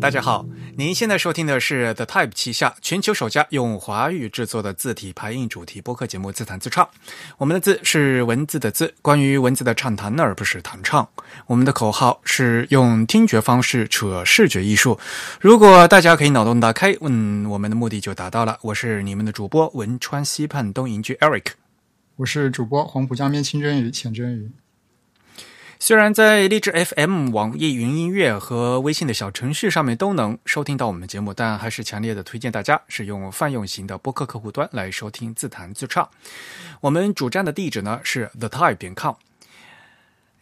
大家好，您现在收听的是 The Type 旗下全球首家用华语制作的字体排印主题播客节目《自弹自唱》。我们的字是文字的字，关于文字的畅谈而不是弹唱。我们的口号是用听觉方式扯视觉艺术。如果大家可以脑洞打开，我们的目的就达到了。我是你们的主播文川西畔东营居 Eric， 我是主播黄浦江边清蒸鱼浅蒸鱼。虽然在荔枝 FM、 网易云音乐和微信的小程序上面都能收听到我们节目，但还是强烈的推荐大家使用泛用型的播客客户端来收听自弹自唱。我们主站的地址呢是 thetype.com，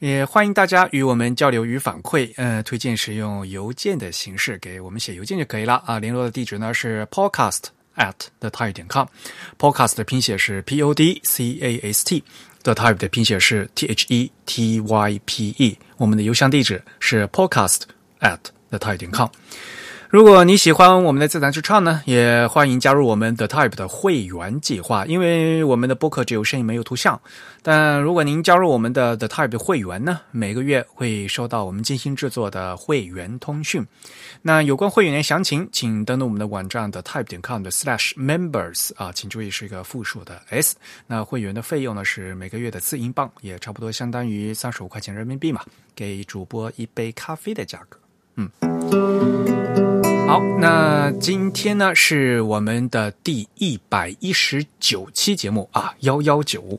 也欢迎大家与我们交流与反馈，推荐使用邮件的形式给我们写邮件就可以了啊。联络的地址呢是 podcast@thetype.com， podcast 的拼写是 PODCAST， The Type 的拼写是 THETYPE， 我们的邮箱地址是 podcast@thetype.com。 如果你喜欢我们的自弹自唱呢，也欢迎加入我们 The Type 的会员计划，因为我们的播客只有声音没有图像，但如果您加入我们的 The Type 的会员呢，每个月会收到我们精心制作的会员通讯。那有关会员的详情，请登录我们的网站 thetype.com/members 啊，请注意是一个复数的 s。那会员的费用呢是每个月的4英镑，也差不多相当于35块钱人民币嘛，给主播一杯咖啡的价格。好，那今天呢是我们的第119期节目啊，119。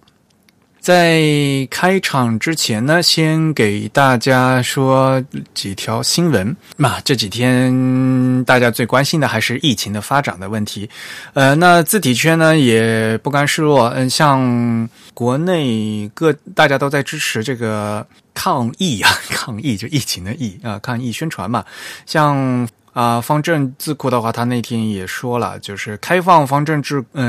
在开场之前呢，先给大家说几条新闻。这几天大家最关心的还是疫情的发展的问题。那字体圈呢也不甘示弱，像国内大家都在支持这个抗疫就疫情的疫啊，抗疫宣传嘛，像。方正字库的话，他那天也说了，就是开放方正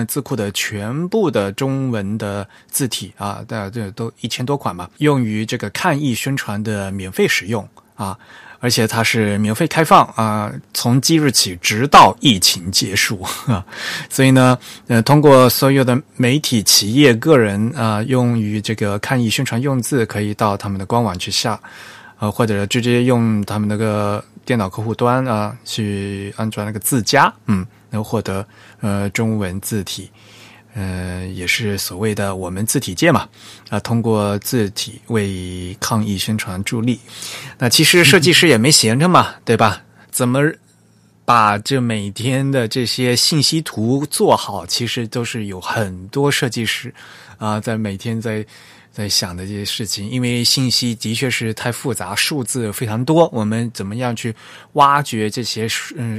字库的全部的中文的字体啊，对，都1000多款嘛，用于这个抗疫宣传的免费使用啊，而且它是免费开放啊，从即日起直到疫情结束啊。所以呢，通过所有的媒体、企业、个人啊，用于这个抗疫宣传用字，可以到他们的官网去下。或者直接用他们那个电脑客户端啊，去安装那个自家，能获得中文字体，也是所谓的我们字体界嘛，啊，通过字体为抗疫宣传助力。那其实设计师也没闲着嘛，对吧？怎么把这每天的这些信息图做好？其实都是有很多设计师啊，在每天在想的这些事情，因为信息的确是太复杂，数字非常多，我们怎么样去挖掘这些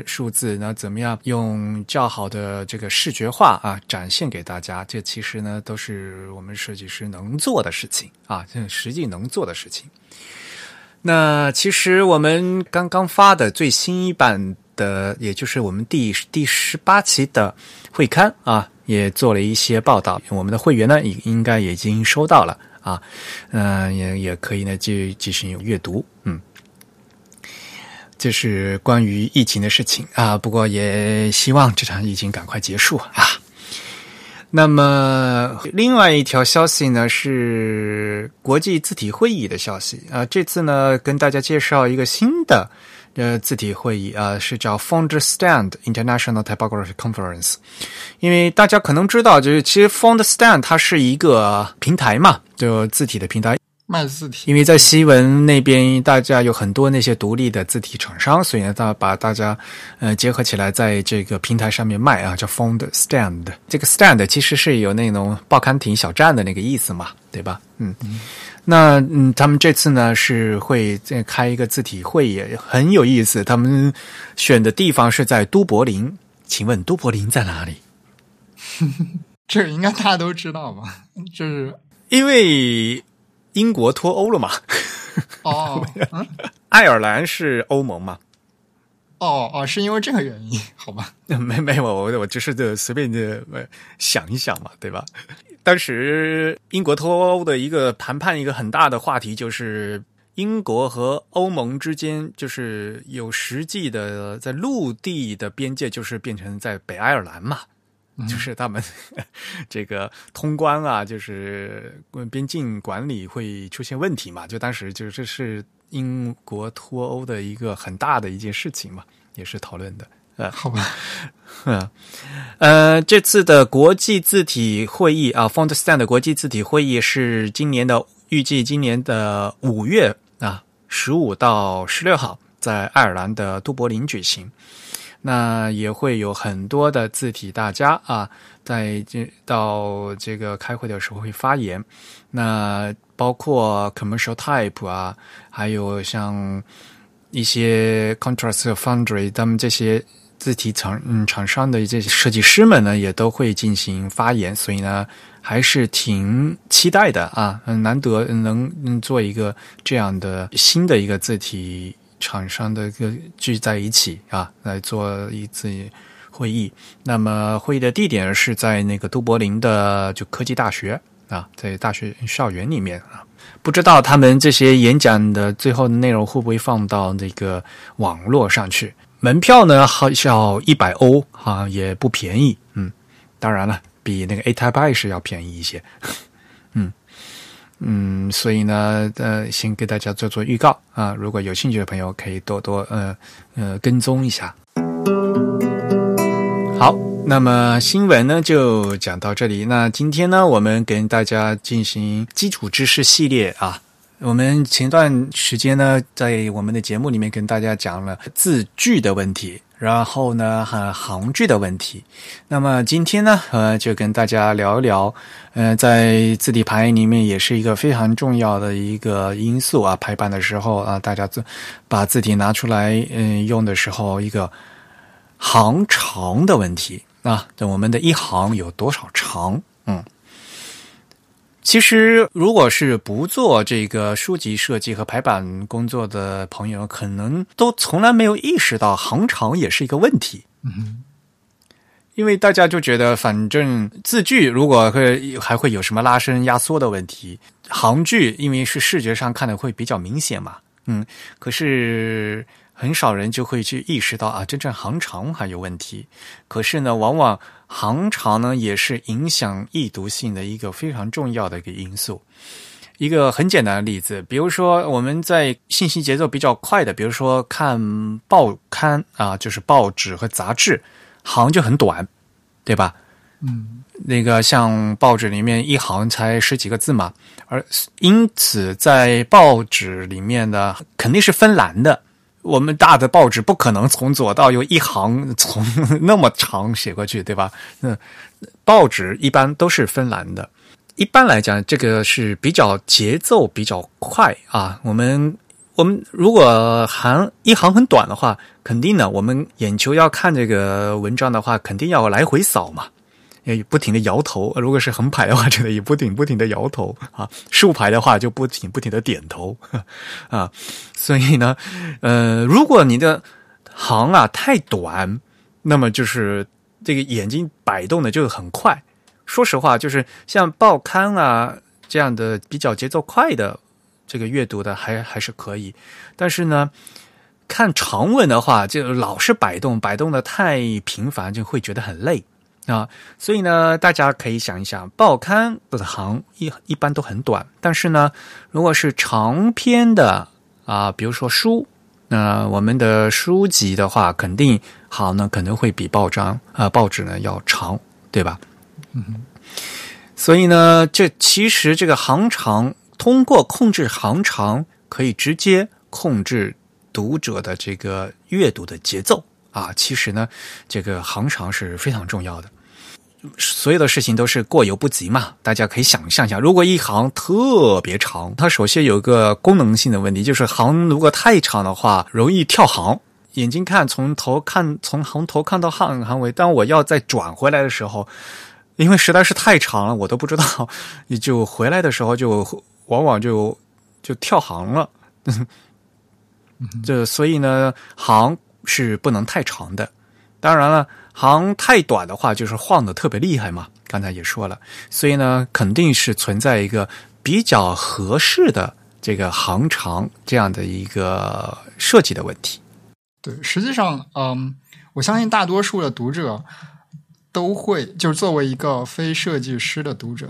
数字呢？怎么样用较好的这个视觉化啊展现给大家？这其实呢都是我们设计师能做的事情啊，这实际能做的事情。那其实我们刚刚发的最新一版的，也就是我们第18期的会刊啊，也做了一些报道，我们的会员呢应该已经收到了啊，也可以呢进行阅读，这是关于疫情的事情啊，不过也希望这场疫情赶快结束啊。那么另外一条消息呢是国际字体会议的消息啊，这次呢跟大家介绍一个新的字体会议啊，是叫 Fontstand International Typography Conference。 因为大家可能知道，就是其实 Fontstand 它是一个平台嘛，就字体的平台，卖字体。因为在西文那边大家有很多那些独立的字体厂商，所以呢他把大家结合起来在这个平台上面卖啊，叫 Fontstand。 这个 stand 其实是有那种报刊亭小站的那个意思嘛，对吧？那他们这次呢是会开一个字体会议，很有意思。他们选的地方是在都柏林，请问都柏林在哪里？这应该大家都知道吧？就是因为英国脱欧了嘛。哦，爱尔兰是欧盟嘛？哦，是因为这个原因，好吧？没有，我只是随便的想一想嘛，对吧？当时英国脱欧的一个谈判，一个很大的话题就是英国和欧盟之间就是有实际的在陆地的边界，就是变成在北爱尔兰嘛，就是他们这个通关啊，就是边境管理会出现问题嘛，就当时就是这是英国脱欧的一个很大的一件事情嘛，也是讨论的。好吧，这次的国际字体会议啊 ，Fontstand 的国际字体会议是预计今年的5月啊，15到16号在爱尔兰的都柏林举行。那也会有很多的字体大家啊，到这个开会的时候会发言。那包括 Commercial Type 啊，还有像一些 Contrast Foundry 他们这些字体厂商的这些设计师们呢，也都会进行发言，所以呢，还是挺期待的啊，很难得能做一个这样的新的一个字体厂商的一个聚在一起啊，来做一次会议。那么会议的地点是在那个都柏林的就科技大学啊，在大学校园里面啊。不知道他们这些演讲的最后的内容会不会放到那个网络上去。门票呢要100欧啊，也不便宜。嗯，当然了，比那个 A Type I 是要便宜一些。所以呢，先给大家做预告啊，如果有兴趣的朋友可以多跟踪一下。好，那么新闻呢就讲到这里。那今天呢，我们跟大家进行基础知识系列啊。我们前段时间呢，在我们的节目里面跟大家讲了字句的问题，然后呢，行距的问题。那么今天呢，就跟大家聊一聊，在字体排印里面也是一个非常重要的一个因素啊。排版的时候啊，大家把字体拿出来，用的时候一个行长的问题啊，我们的一行有多少长？其实如果是不做这个书籍设计和排版工作的朋友，可能都从来没有意识到行长也是一个问题。因为大家就觉得反正字句如果还会有什么拉伸压缩的问题，行距因为是视觉上看的会比较明显嘛，可是很少人就会去意识到啊，真正行长还有问题。可是呢，往往行长呢也是影响易读性的一个非常重要的一个因素。一个很简单的例子，比如说我们在信息节奏比较快的，比如说看报刊啊，就是报纸和杂志，行就很短，对吧？那个像报纸里面一行才十几个字嘛，而因此在报纸里面呢肯定是分栏的。我们大的报纸不可能从左到右一行从那么长写过去，对吧？报纸一般都是分栏的。一般来讲，这个是比较节奏比较快啊。我们如果一行很短的话，肯定呢，我们眼球要看这个文章的话，肯定要来回扫嘛，也不停的摇头。如果是横排的话，这个也不停的摇头啊；竖排的话，就不停的点头啊。所以呢，如果你的行啊太短，那么就是这个眼睛摆动的就很快。说实话，就是像报刊啊这样的比较节奏快的这个阅读的还是可以，但是呢，看长文的话，就老是摆动的太频繁，就会觉得很累。所以呢，大家可以想一想，报刊的行一般都很短，但是呢，如果是长篇的啊，比如说书，那我们的书籍的话，肯定行呢可能会比报纸呢要长，对吧？所以呢，其实这个行长，通过控制行长，可以直接控制读者的这个阅读的节奏。其实呢，这个行长是非常重要的。所有的事情都是过犹不及嘛，大家可以想象一下，如果一行特别长，它首先有一个功能性的问题，就是行如果太长的话，容易跳行。眼睛看从行头看到行尾，当我要再转回来的时候，因为实在是太长了，我都不知道，你就回来的时候就往往就跳行了。所以呢，行是不能太长的。当然了，行太短的话就是晃得特别厉害嘛，刚才也说了。所以呢，肯定是存在一个比较合适的这个行长这样的一个设计的问题。对，实际上我相信大多数的读者都会，就是作为一个非设计师的读者，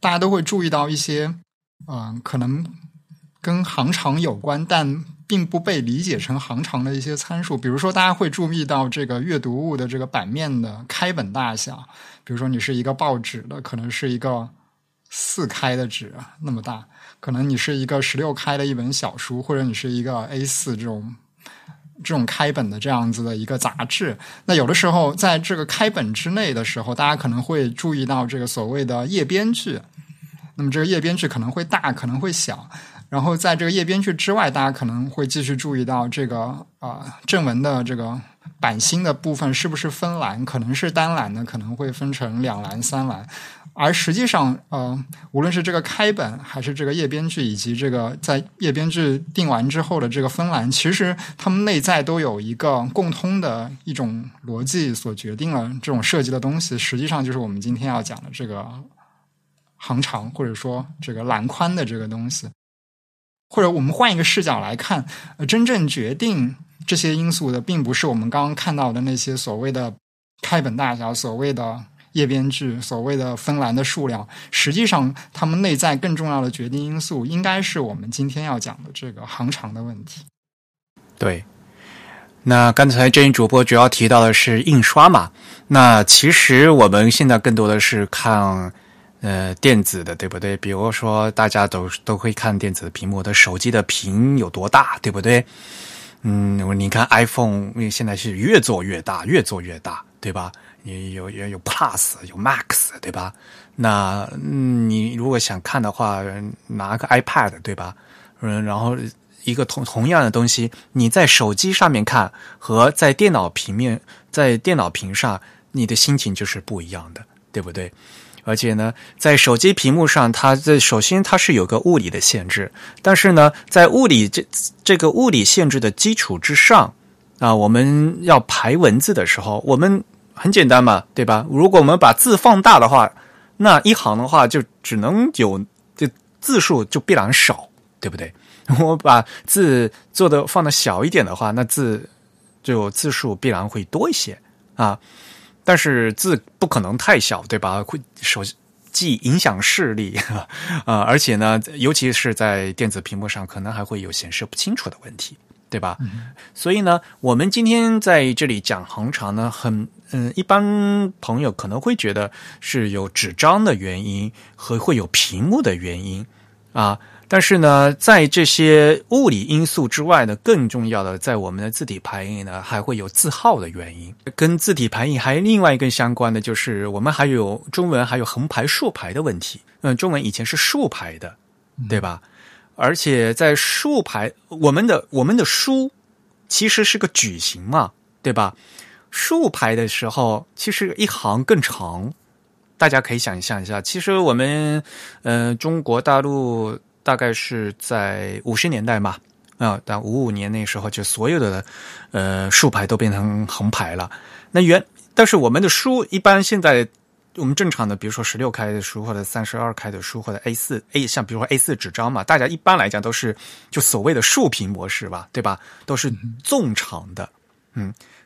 大家都会注意到一些可能跟行长有关但并不被理解成行长的一些参数。比如说大家会注意到这个阅读物的这个版面的开本大小，比如说你是一个报纸的，可能是一个4开的纸那么大，可能你是一个16开的一本小书，或者你是一个 A4 这种开本的这样子的一个杂志。那有的时候在这个开本之内的时候，大家可能会注意到这个所谓的页边距，那么这个页边距可能会大可能会小。然后在这个页边距之外，大家可能会继续注意到这个正文的这个版型的部分是不是分栏，可能是单栏的，可能会分成2栏3栏。而实际上无论是这个开本还是这个页边距，以及这个在页边距定完之后的这个分栏，其实它们内在都有一个共通的一种逻辑所决定了这种设计的东西，实际上就是我们今天要讲的这个行长或者说这个栏宽的这个东西。或者我们换一个视角来看，真正决定这些因素的并不是我们刚刚看到的那些所谓的开本大小，所谓的页边距，所谓的分栏的数量，实际上它们内在更重要的决定因素应该是我们今天要讲的这个行长的问题。对，那刚才这一主播主要提到的是印刷嘛，那其实我们现在更多的是看电子的，对不对？比如说大家都会看电子的屏幕的，手机的屏有多大，对不对？你看 iPhone 现在是越做越大，越做越大，对吧？有 Plus， 有 Max， 对吧？那你如果想看的话，拿个 iPad， 对吧？然后一个同样的东西，你在手机上面看和在电脑屏上，你的心情就是不一样的，对不对？而且呢，在手机屏幕上，它首先它是有个物理的限制，但是呢，在物理这个物理限制的基础之上啊，我们要排文字的时候，我们很简单嘛，对吧？如果我们把字放大的话，那一行的话就只能有这字数就必然少，对不对？我把字放的小一点的话，那字数必然会多一些啊。但是字不可能太小，对吧？会既影响视力而且呢，尤其是在电子屏幕上，可能还会有显示不清楚的问题，对吧？所以呢，我们今天在这里讲行长呢，一般朋友可能会觉得是有纸张的原因和会有屏幕的原因啊。但是呢，在这些物理因素之外呢，更重要的，在我们的字体排印呢，还会有字号的原因。跟字体排印还另外一个相关的，就是我们还有中文还有横排竖排的问题。中文以前是竖排的，对吧？而且在竖排，我们的书其实是个矩形嘛，对吧？竖排的时候，其实一行更长，大家可以想象一下。其实我们中国大陆大概是在50年代嘛，但55年那时候就所有的竖排都变成横排了。但是我们的书一般现在我们正常的，比如说16开的书或者32开的书或者 A4， 像比如说 A4 纸张嘛，大家一般来讲都是就所谓的竖屏模式吧，对吧？都是纵长的，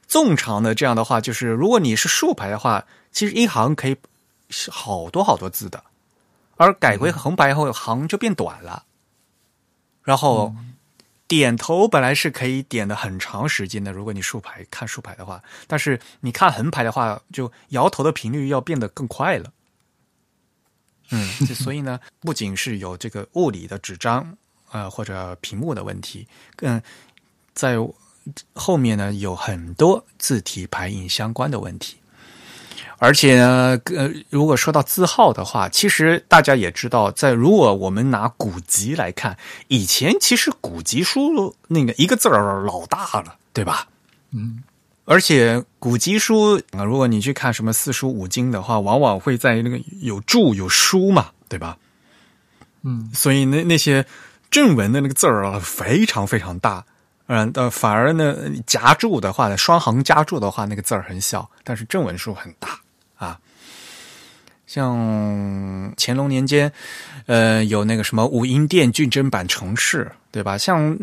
纵长的这样的话，就是如果你是竖排的话，其实一行可以好多好多字的。而改回横排后，行就变短了。然后点头本来是可以点的很长时间的，如果你看竖排的话，但是你看横排的话，就摇头的频率要变得更快了。所以呢，不仅是有这个物理的纸张或者屏幕的问题，在后面呢有很多字体排印相关的问题。而且呢，如果说到字号的话，其实大家也知道，如果我们拿古籍来看，以前其实古籍书那个一个字儿老大了，对吧？而且古籍书，如果你去看什么四书五经的话，往往会在那个有注有疏嘛，对吧？所以那些正文的那个字儿啊，非常非常大。反而呢，夹注的话，双行夹注的话，那个字儿很小，但是正文书很大。像乾隆年间，有那个什么武英殿郡正版重试，对吧？像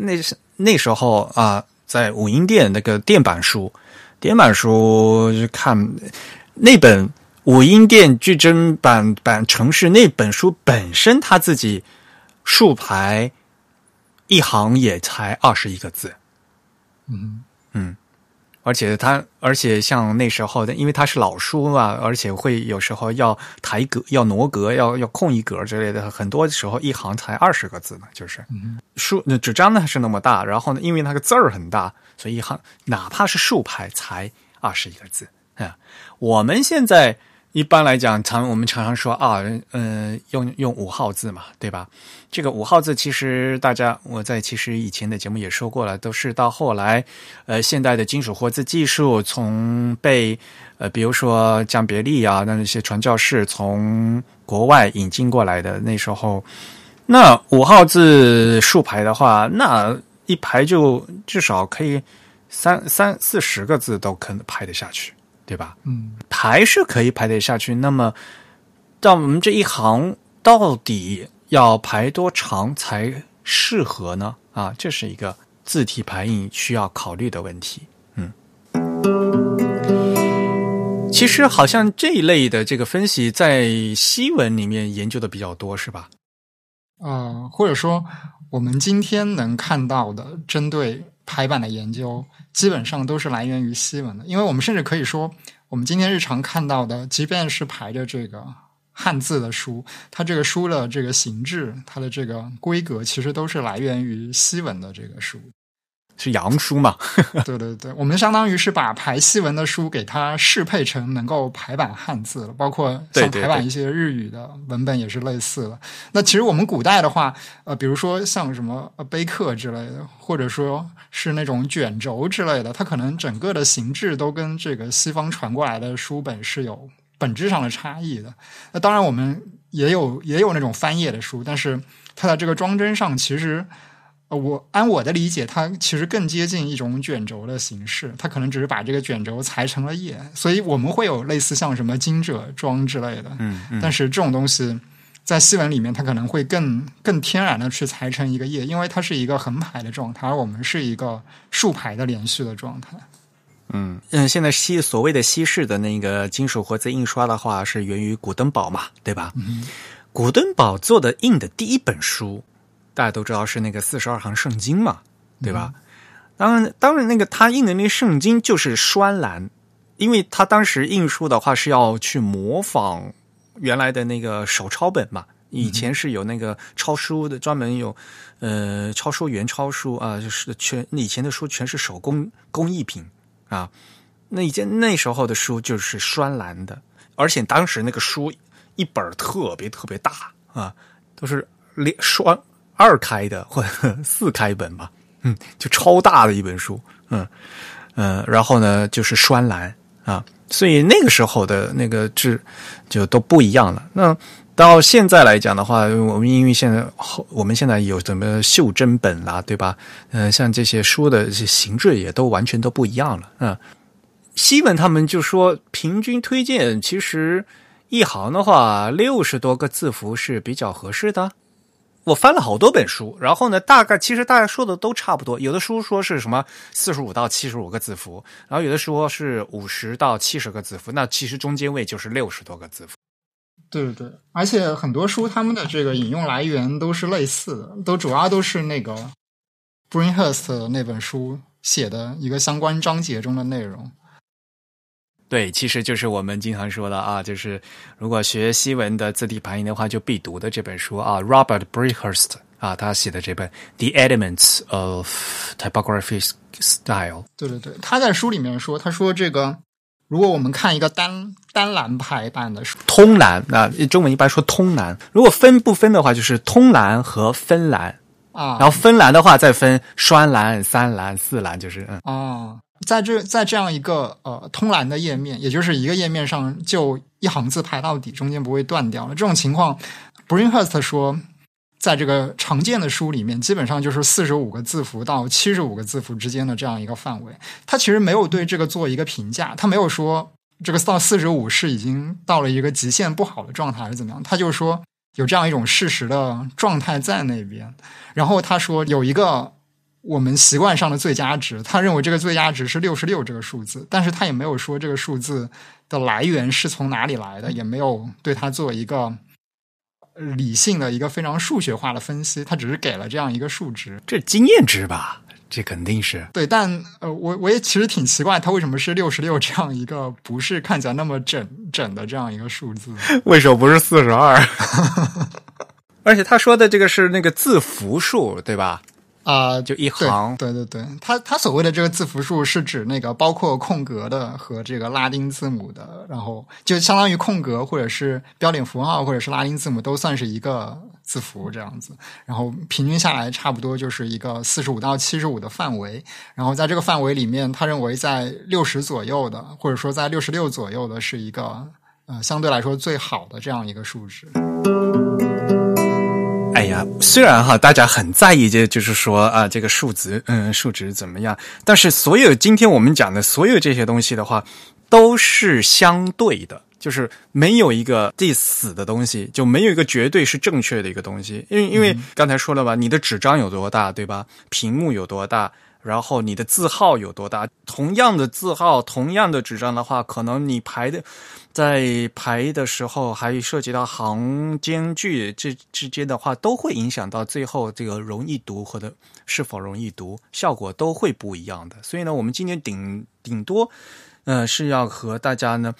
那时候在武英殿那个电版书看，那本五音殿剧珍版程式那本书本身他自己竖排一行也才21个字。嗯嗯，而且像那时候的，因为他是老书嘛，而且会有时候要抬格、要挪格、要空一格之类的，很多时候一行才20个字呢，就是书纸张呢是那么大，然后呢，因为那个字儿很大，所以一行哪怕是竖排才21个字。我们现在一般来讲，我们常常说啊，用5号字嘛，对吧？这个5号字其实我在以前的节目也说过了，都是到后来，现代的金属活字技术从被比如说江别利啊那些传教士从国外引进过来的。那时候，那5号字竖排的话，那一排就至少可以30-40个字都可能排得下去。对吧？嗯，排是可以排得下去。那么，到我们这一行到底要排多长才适合呢？啊，这是一个字体排印需要考虑的问题。嗯，其实好像这一类的这个分析在西文里面研究的比较多，是吧？或者说我们今天能看到的针对排版的研究基本上都是来源于西文的，因为我们甚至可以说我们今天日常看到的，即便是排着这个汉字的书，它这个书的这个形制，它的这个规格其实都是来源于西文的这个书，是洋书嘛。对对对，我们相当于是把排西文的书给它适配成能够排版汉字了，包括像排版一些日语的文本也是类似的。对对对，那其实我们古代的话，比如说像什么碑刻之类的，或者说是那种卷轴之类的，它可能整个的形制都跟这个西方传过来的书本是有本质上的差异的。那当然我们也有那种翻页的书，但是它在这个装帧上其实按我的理解，它其实更接近一种卷轴的形式，它可能只是把这个卷轴裁成了页，所以我们会有类似像什么经者装之类的。但是这种东西在西文里面，它可能会更天然的去裁成一个页，因为它是一个横排的状态，而我们是一个竖排的连续的状态。现在所谓的西式的那个金属活字印刷的话，是源于古登堡嘛，对吧？古登堡做的印的第一本书，大家都知道是那个42行圣经嘛，对吧？当然，那个他印的那圣经就是栓蓝，因为他当时印书的话是要去模仿原来的那个手抄本嘛。以前是有那个抄书的，专门有抄书员抄书啊，就是以前的书全是手工工艺品啊。那时候的书就是栓蓝的，而且当时那个书一本特别特别大啊，都是栓。2开的或者4开本吧，就超大的一本书，然后呢就是栓蓝啊，所以那个时候的那个字就都不一样了。那到现在来讲的话，因为我们现在有什么袖珍本啦，对吧？像这些书的形制也都完全都不一样了。西文他们就说平均推荐，其实一行的话60多个字符是比较合适的。我翻了好多本书，然后呢，其实大概说的都差不多。有的书说是什么45到75个字符，然后有的说是50到70个字符，那其实中间位就是60多个字符。对对对，而且很多书他们的这个引用来源都是类似的，主要都是那个 Bringhurst 那本书写的一个相关章节中的内容。对，其实就是我们经常说的啊，就是如果学西文的字体排印的话，就必读的这本书啊 ，Robert Bringhurst 啊，他写的这本《The Elements of Typographic Style》。对对对，他在书里面说，他说这个，如果我们看一个单栏排版的书，通栏啊，中文一般说通栏，如果分不分的话，就是通栏和分栏啊，然后分栏的话再分栓栏、3栏、4栏，就是在这样一个通栏的页面，也就是一个页面上就一行字排到底，中间不会断掉了。这种情况 Bringhurst 说在这个常见的书里面基本上就是45个字符到75个字符之间的这样一个范围。他其实没有对这个做一个评价，他没有说这个到45是已经到了一个极限不好的状态还是怎么样，他就说有这样一种事实的状态在那边。然后他说有一个我们习惯上的最佳值，他认为这个最佳值是66这个数字，但是他也没有说这个数字的来源是从哪里来的，也没有对它做一个理性的一个非常数学化的分析，他只是给了这样一个数值，这经验值吧，这肯定是对。但我也其实挺奇怪，他为什么是66这样一个不是看起来那么整的这样一个数字，为什么不是42？ 而且他说的这个是那个字符数对吧？就一行。对，他所谓的这个字符数是指那个包括空格的和这个拉丁字母的，然后就相当于空格或者是标点符号或者是拉丁字母都算是一个字符这样子，然后平均下来差不多就是一个45到75的范围，然后在这个范围里面他认为在60左右的或者说在66左右的是一个相对来说最好的这样一个数值。哎呀，虽然哈大家很在意这就是说啊这个数值怎么样，但是所有今天我们讲的所有这些东西的话都是相对的，就是没有一个最死的东西，就没有一个绝对是正确的一个东西。因为刚才说了吧，你的纸张有多大对吧，屏幕有多大，然后你的字号有多大，同样的字号同样的纸张的话，可能你排的时候还涉及到行间距这之间的话，都会影响到最后这个容易读和的是否容易读，效果都会不一样的。所以呢我们今天顶多是要和大家呢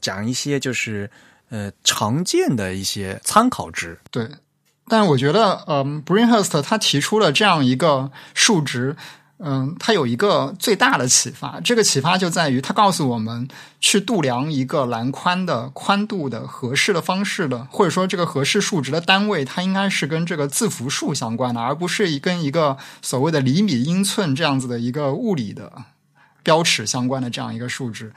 讲一些就是常见的一些参考值。对。但我觉得Bringhurst 他提出了这样一个数值，他有一个最大的启发，这个启发就在于他告诉我们去度量一个栏宽的宽度的合适的方式的，或者说这个合适数值的单位它应该是跟这个字符数相关的，而不是跟一个所谓的厘米英寸这样子的一个物理的标尺相关的这样一个数值。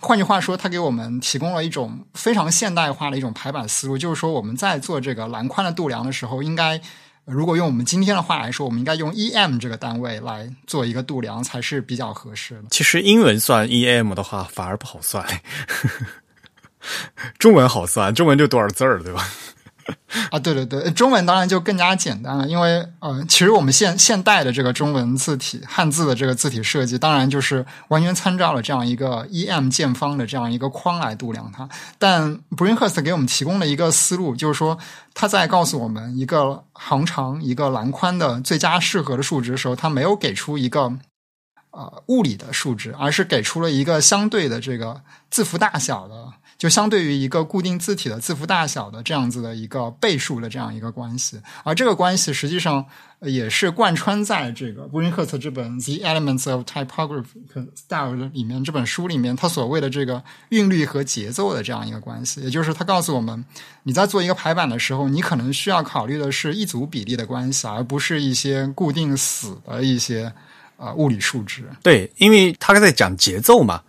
换句话说，它给我们提供了一种非常现代化的一种排版思路，就是说我们在做这个栏宽的度量的时候，应该如果用我们今天的话来说，我们应该用 EM 这个单位来做一个度量才是比较合适的。其实英文算 EM 的话反而不好算中文好算，中文就多少字儿对吧啊，对，中文当然就更加简单了，因为其实我们现代的这个中文字体汉字的这个字体设计，当然就是完全参照了这样一个 EM 见方的这样一个框来度量它。但 Bringhurst 给我们提供了一个思路，就是说他在告诉我们一个行长一个栏宽的最佳适合的数值的时候，他没有给出一个物理的数值，而是给出了一个相对的这个字符大小的，就相对于一个固定字体的字符大小的这样子的一个倍数的这样一个关系。而这个关系实际上也是贯穿在这个 Bringhurst 这本 The Elements of Typographic Style 里面，这本书里面他所谓的这个韵律和节奏的这样一个关系。也就是他告诉我们，你在做一个排版的时候，你可能需要考虑的是一组比例的关系，而不是一些固定死的一些物理数值。对，因为他在讲节奏嘛，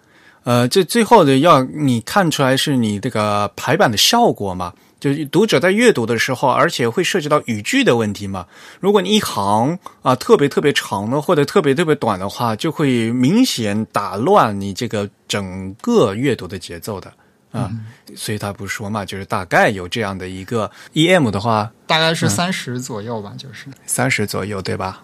这最后的要你看出来是你这个排版的效果嘛，就是读者在阅读的时候，而且会涉及到语句的问题嘛。如果你一行特别特别长的或者特别特别短的话，就会明显打乱你这个整个阅读的节奏的。所以他不说嘛，就是大概有这样的一个 EM 的话，大概是30左右吧，就是30左右对吧？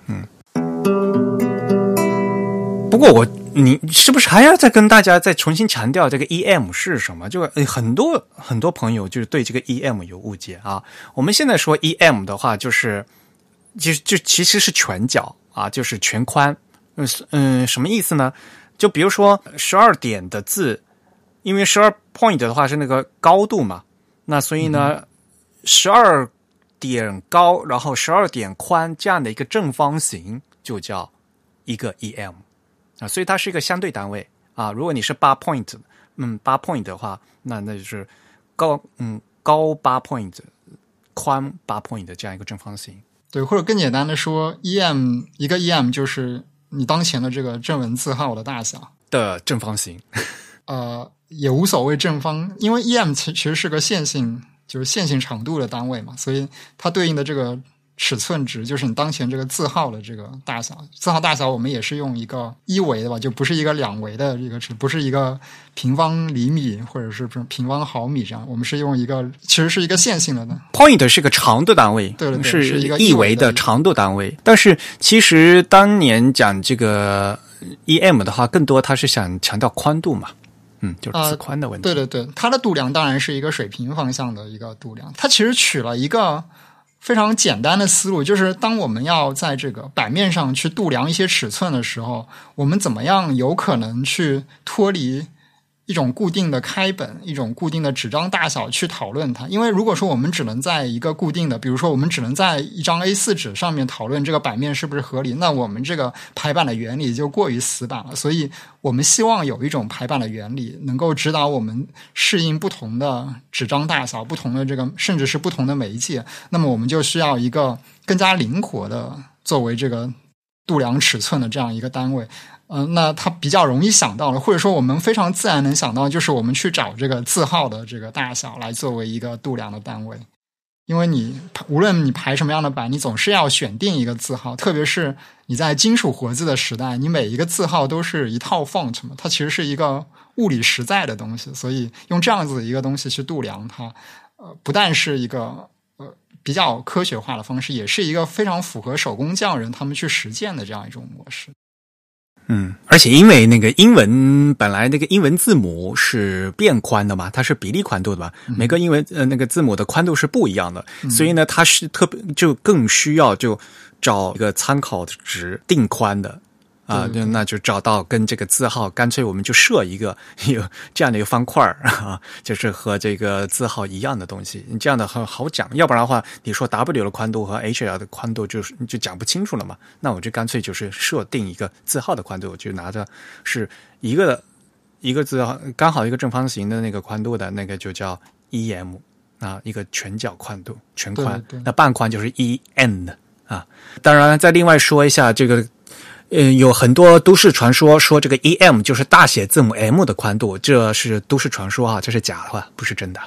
不过你是不是还要再跟大家再重新强调这个 EM 是什么？就很多很多朋友就是对这个 EM 有误解啊。我们现在说 EM 的话，就其实是全角啊，就是全宽。什么意思呢？就比如说12点的字，因为12 point 的话是那个高度嘛，那所以呢12点高，然后12点宽这样的一个正方形就叫一个 EM。所以它是一个相对单位啊。如果你是8 point， 8 point 的话，那就是高8 point， 宽8 point 的这样一个正方形。对，或者更简单的说 ，EM 一个 EM 就是你当前的这个正文字号的大小的正方形。也无所谓正方，因为 EM 其实是个线性，就是线性长度的单位嘛，所以它对应的这个尺寸值，就是你当前这个字号的这个大小。字号大小我们也是用一个一维的吧，就不是一个两维的这个尺，不是一个平方厘米或者是平方毫米这样，我们是用一个其实是一个线性的。point 是个长度单位，对对对，是一个一维的长度单位。但是其实当年讲这个 EM 的话，更多它是想强调宽度嘛。嗯，就是字宽的问题。对对对，它的度量当然是一个水平方向的一个度量。它其实取了一个非常简单的思路，就是当我们要在这个版面上去度量一些尺寸的时候，我们怎么样有可能去脱离一种固定的开本，一种固定的纸张大小去讨论它。因为如果说我们只能在一个固定的，比如说我们只能在一张 A4 纸上面讨论这个版面是不是合理，那我们这个排版的原理就过于死板了。所以我们希望有一种排版的原理能够指导我们适应不同的纸张大小，不同的这个甚至是不同的媒介，那么我们就需要一个更加灵活的作为这个度量尺寸的这样一个单位。那它比较容易想到了，或者说我们非常自然能想到，就是我们去找这个字号的这个大小来作为一个度量的单位。因为你无论你排什么样的版，你总是要选定一个字号，特别是你在金属活字的时代，你每一个字号都是一套 font 嘛，它其实是一个物理实在的东西，所以用这样子一个东西去度量它，不但是一个比较科学化的方式，也是一个非常符合手工匠人他们去实践的这样一种模式。嗯，而且因为那个英文本来那个英文字母是变宽的嘛，它是比例宽度的嘛，每个英文那个字母的宽度是不一样的，所以呢，它是特别就更需要就找一个参考值定宽的啊，那就找到跟这个字号，干脆我们就设一个有这样的一个方块啊，就是和这个字号一样的东西，这样的很好讲。要不然的话，你说 W 的宽度和 HL 的宽度就讲不清楚了嘛。那我就干脆就是设定一个字号的宽度，就拿着是一个字号刚好一个正方形的那个宽度的那个就叫 EM 啊，一个全角宽度全宽，对对对，那半宽就是 EN 的啊。当然，再另外说一下这个。有很多都市传说说这个 EM 就是大写字母 M 的宽度，这是都市传说啊，这是假的话，不是真的。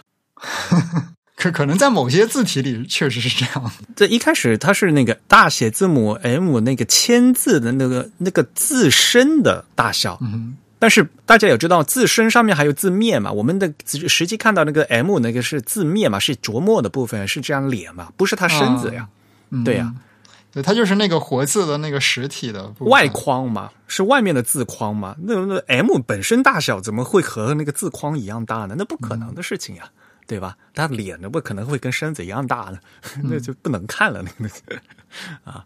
可能在某些字体里确实是这样。这一开始它是那个大写字母 M 那个签字的那个字身的大小。嗯，但是大家也知道字身上面还有字面嘛，我们的实际看到那个 M 那个是字面嘛，是着墨的部分，是这样脸嘛，不是它身子呀。啊，对呀。对，它就是那个活字的那个实体的外框嘛，是外面的字框嘛。那 M 本身大小怎么会和那个字框一样大呢？那不可能的事情啊，对吧？它脸呢不可能会跟身子一样大的，那就不能看了那个啊。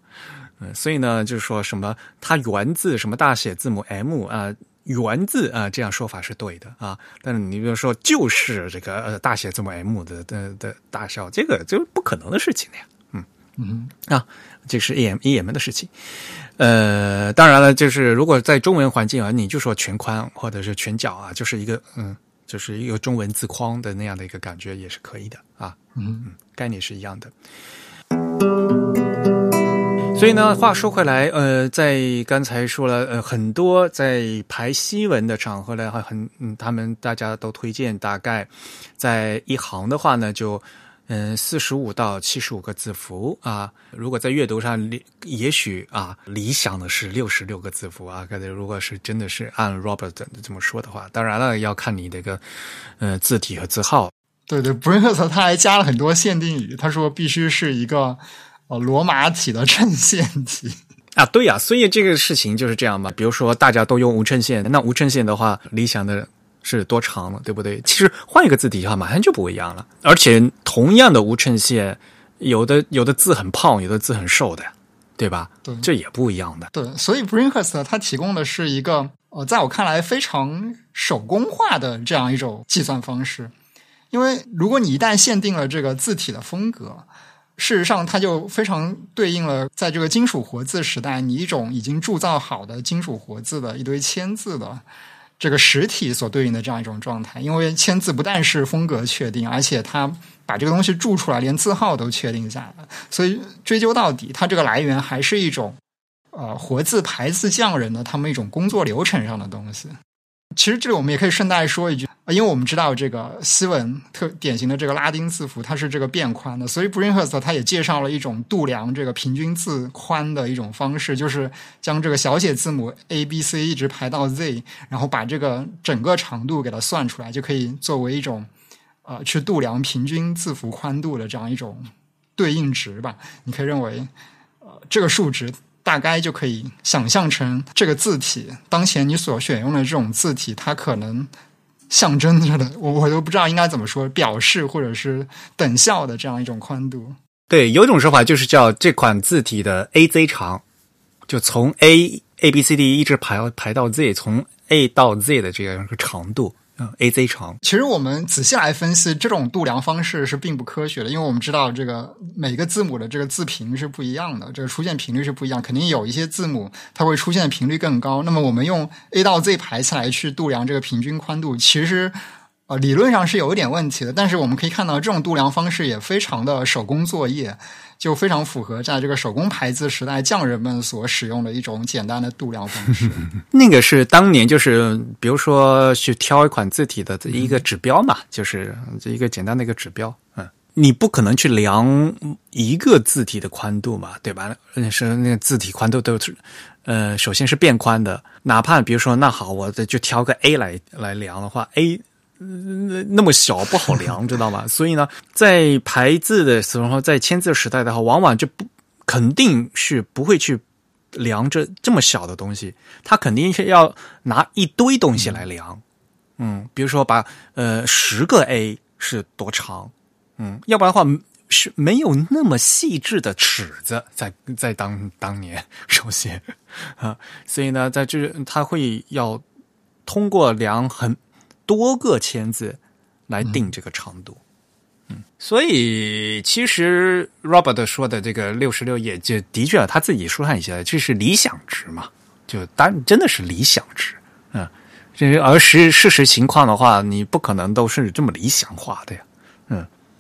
所以呢，就是说什么它原字什么大写字母 M 啊。原字啊，这样说法是对的啊，但是你比如说就是这个大写字母 M 的大小，这个就不可能的事情了呀。嗯啊，这是 EM 的事情。当然了，就是如果在中文环境啊，你就说全宽或者是全角啊，就是一个就是一个中文字框的那样的一个感觉也是可以的啊。嗯，概念是一样的。所以呢，话说回来，在刚才说了，很多在排西文的场合呢，他们大家都推荐，大概在一行的话呢，就。45到75个字符啊，如果在阅读上也许啊理想的是66个字符啊，如果是真的是按 Robert 这么说的话，当然了要看你这个字体和字号。对对， Bringhurst 他还加了很多限定语，他说必须是一个罗马体的衬线体。啊，对呀，所以这个事情就是这样嘛，比如说大家都用无衬线，那无衬线的话理想的是多长了，对不对？其实换一个字体的话，马上就不一样了。而且同样的无衬线，有的字很胖，有的字很瘦的，对吧？对，这也不一样的。对，所以 Bringhurst 它提供的是一个在我看来非常手工化的这样一种计算方式。因为如果你一旦限定了这个字体的风格，事实上它就非常对应了在这个金属活字时代，你一种已经铸造好的金属活字的一堆签字的。这个实体所对应的这样一种状态，因为签字不但是风格确定，而且它把这个东西铸出来，连字号都确定下来，所以追究到底，它这个来源还是一种活字排字匠人的他们一种工作流程上的东西。其实这里我们也可以顺带说一句，因为我们知道这个西文特典型的这个拉丁字符它是这个变宽的，所以 Bringhurst 他也介绍了一种度量这个平均字宽的一种方式，就是将这个小写字母 ABC 一直排到 Z， 然后把这个整个长度给它算出来，就可以作为一种去度量平均字符宽度的这样一种对应值吧。你可以认为这个数值大概就可以想象成这个字体当前你所选用的这种字体它可能象征着的，我都不知道应该怎么说，表示或者是等效的这样一种宽度。对，有一种说法就是叫这款字体的 AZ 长，就从 ABCD 一直 排到 Z， 从 A 到 Z 的这样一个长度。AZ 长，其实我们仔细来分析这种度量方式是并不科学的，因为我们知道这个每个字母的这个字频是不一样的，这个出现频率是不一样，肯定有一些字母它会出现频率更高，那么我们用 A 到 Z 排起来去度量这个平均宽度，其实理论上是有一点问题的，但是我们可以看到这种度量方式也非常的手工作业，就非常符合在这个手工排字时代匠人们所使用的一种简单的度量方式。那个是当年就是比如说去挑一款字体的一个指标嘛，就是一个简单的一个指标。你不可能去量一个字体的宽度嘛，对吧？是那个字体宽度都是首先是变宽的，哪怕比如说那好我就挑个 A 来量的话 ,A那么小不好量，知道吗？所以呢，在排字的时候，在签字时代的话，往往就不肯定是不会去量这么小的东西，他肯定是要拿一堆东西来量。比如说把10个 A 是多长，要不然的话是没有那么细致的尺子在当年首先啊，所以呢，在这他会要通过量很多个签字来定这个长度。所以其实 Robert 说的这个66页就的确他自己书上写的这是理想值嘛，就当然真的是理想值。而事实情况的话你不可能都是这么理想化的呀。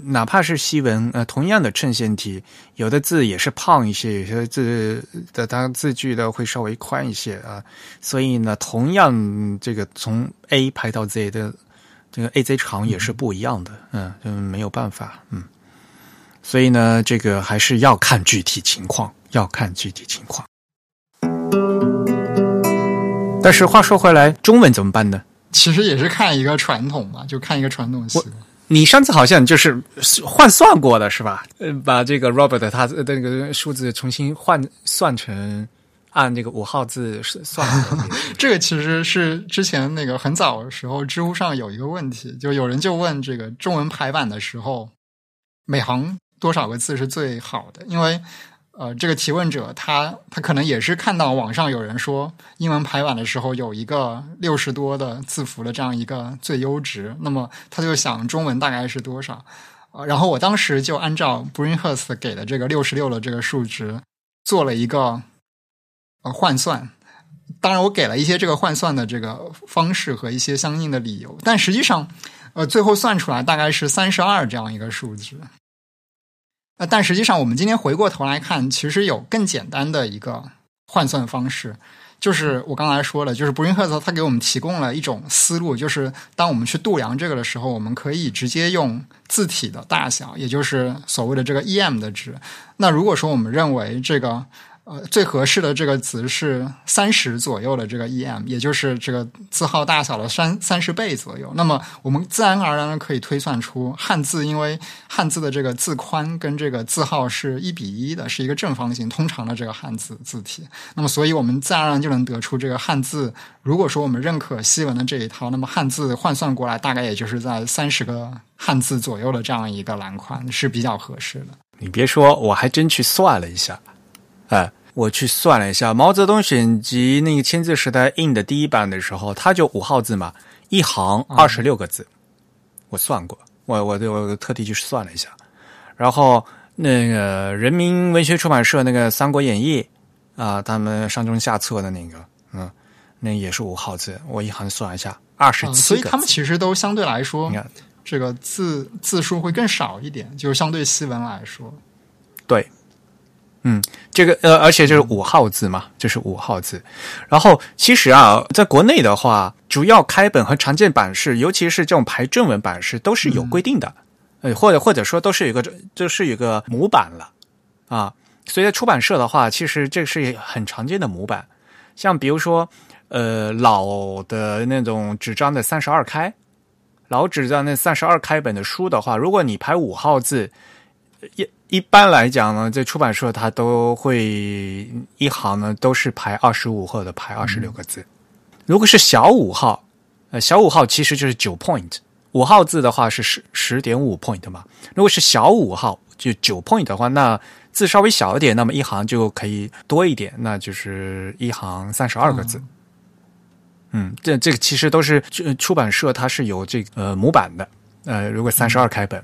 哪怕是西文同样的衬线体，有的字也是胖一些，有些字的它字距的会稍微宽一些啊。所以呢，同样这个从 A 排到 Z 的这个 AZ 长也是不一样的，没有办法，所以呢，这个还是要看具体情况，要看具体情况。但是话说回来，中文怎么办呢？其实也是看一个传统嘛，就看一个传统习惯。你上次好像就是换算过的是吧？把这个 Robert 他的那个数字重新换算成按这个5号字算的。这个其实是之前那个很早的时候，知乎上有一个问题，就有人就问这个中文排版的时候，每行多少个字是最好的？因为这个提问者他可能也是看到网上有人说英文排版的时候有一个60多的字符的这样一个最优值，那么他就想中文大概是多少，然后我当时就按照 Bringhurst 给的这个66的这个数值做了一个换算，当然我给了一些这个换算的这个方式和一些相应的理由，但实际上最后算出来大概是32这样一个数值。但实际上我们今天回过头来看，其实有更简单的一个换算方式，就是我刚才说的，就是 Bringhurst 他给我们提供了一种思路，就是当我们去度量这个的时候，我们可以直接用字体的大小，也就是所谓的这个 EM 的值。那如果说我们认为这个最合适的这个值是30左右的这个 EM， 也就是这个字号大小的30倍左右，那么我们自然而然可以推算出汉字，因为汉字的这个字宽跟这个字号是1:1的，是一个正方形通常的这个汉字字体，那么所以我们自然而然就能得出这个汉字，如果说我们认可西文的这一套，那么汉字换算过来大概也就是在30个汉字左右的这样一个栏宽是比较合适的。你别说，我还真去算了一下，我去算了一下，毛泽东选集那个签字时代印的第一版的时候，它就5号字嘛，一行26个字，我算过，我特地去算了一下。然后那个人民文学出版社那个《三国演义》啊，他们上中下册的那个，那也是5号字，我一行算一下，27个字。所以他们其实都相对来说，这个字数会更少一点，就相对西文来说，对。嗯，这个而且就是5号字嘛，就是5号字。然后其实啊，在国内的话，主要开本和常见版式，尤其是这种排正文版式，都是有规定的，或者说都是有一个就是一个模板了啊。所以在出版社的话，其实这是很常见的模板，像比如说老的那种纸张的32开。老纸张那32开本的书的话，如果你排5号字，一般来讲呢，在出版社它都会一行呢都是排25或者排26个字。如果是小5号，小5号其实就是9 point， 5号字的话是 10.5 point 嘛。如果是小5号就9 point 的话，那字稍微小一点，那么一行就可以多一点，那就是一行32个字。哦，嗯，这个其实都是出版社它是有这个模板的。如果32开本，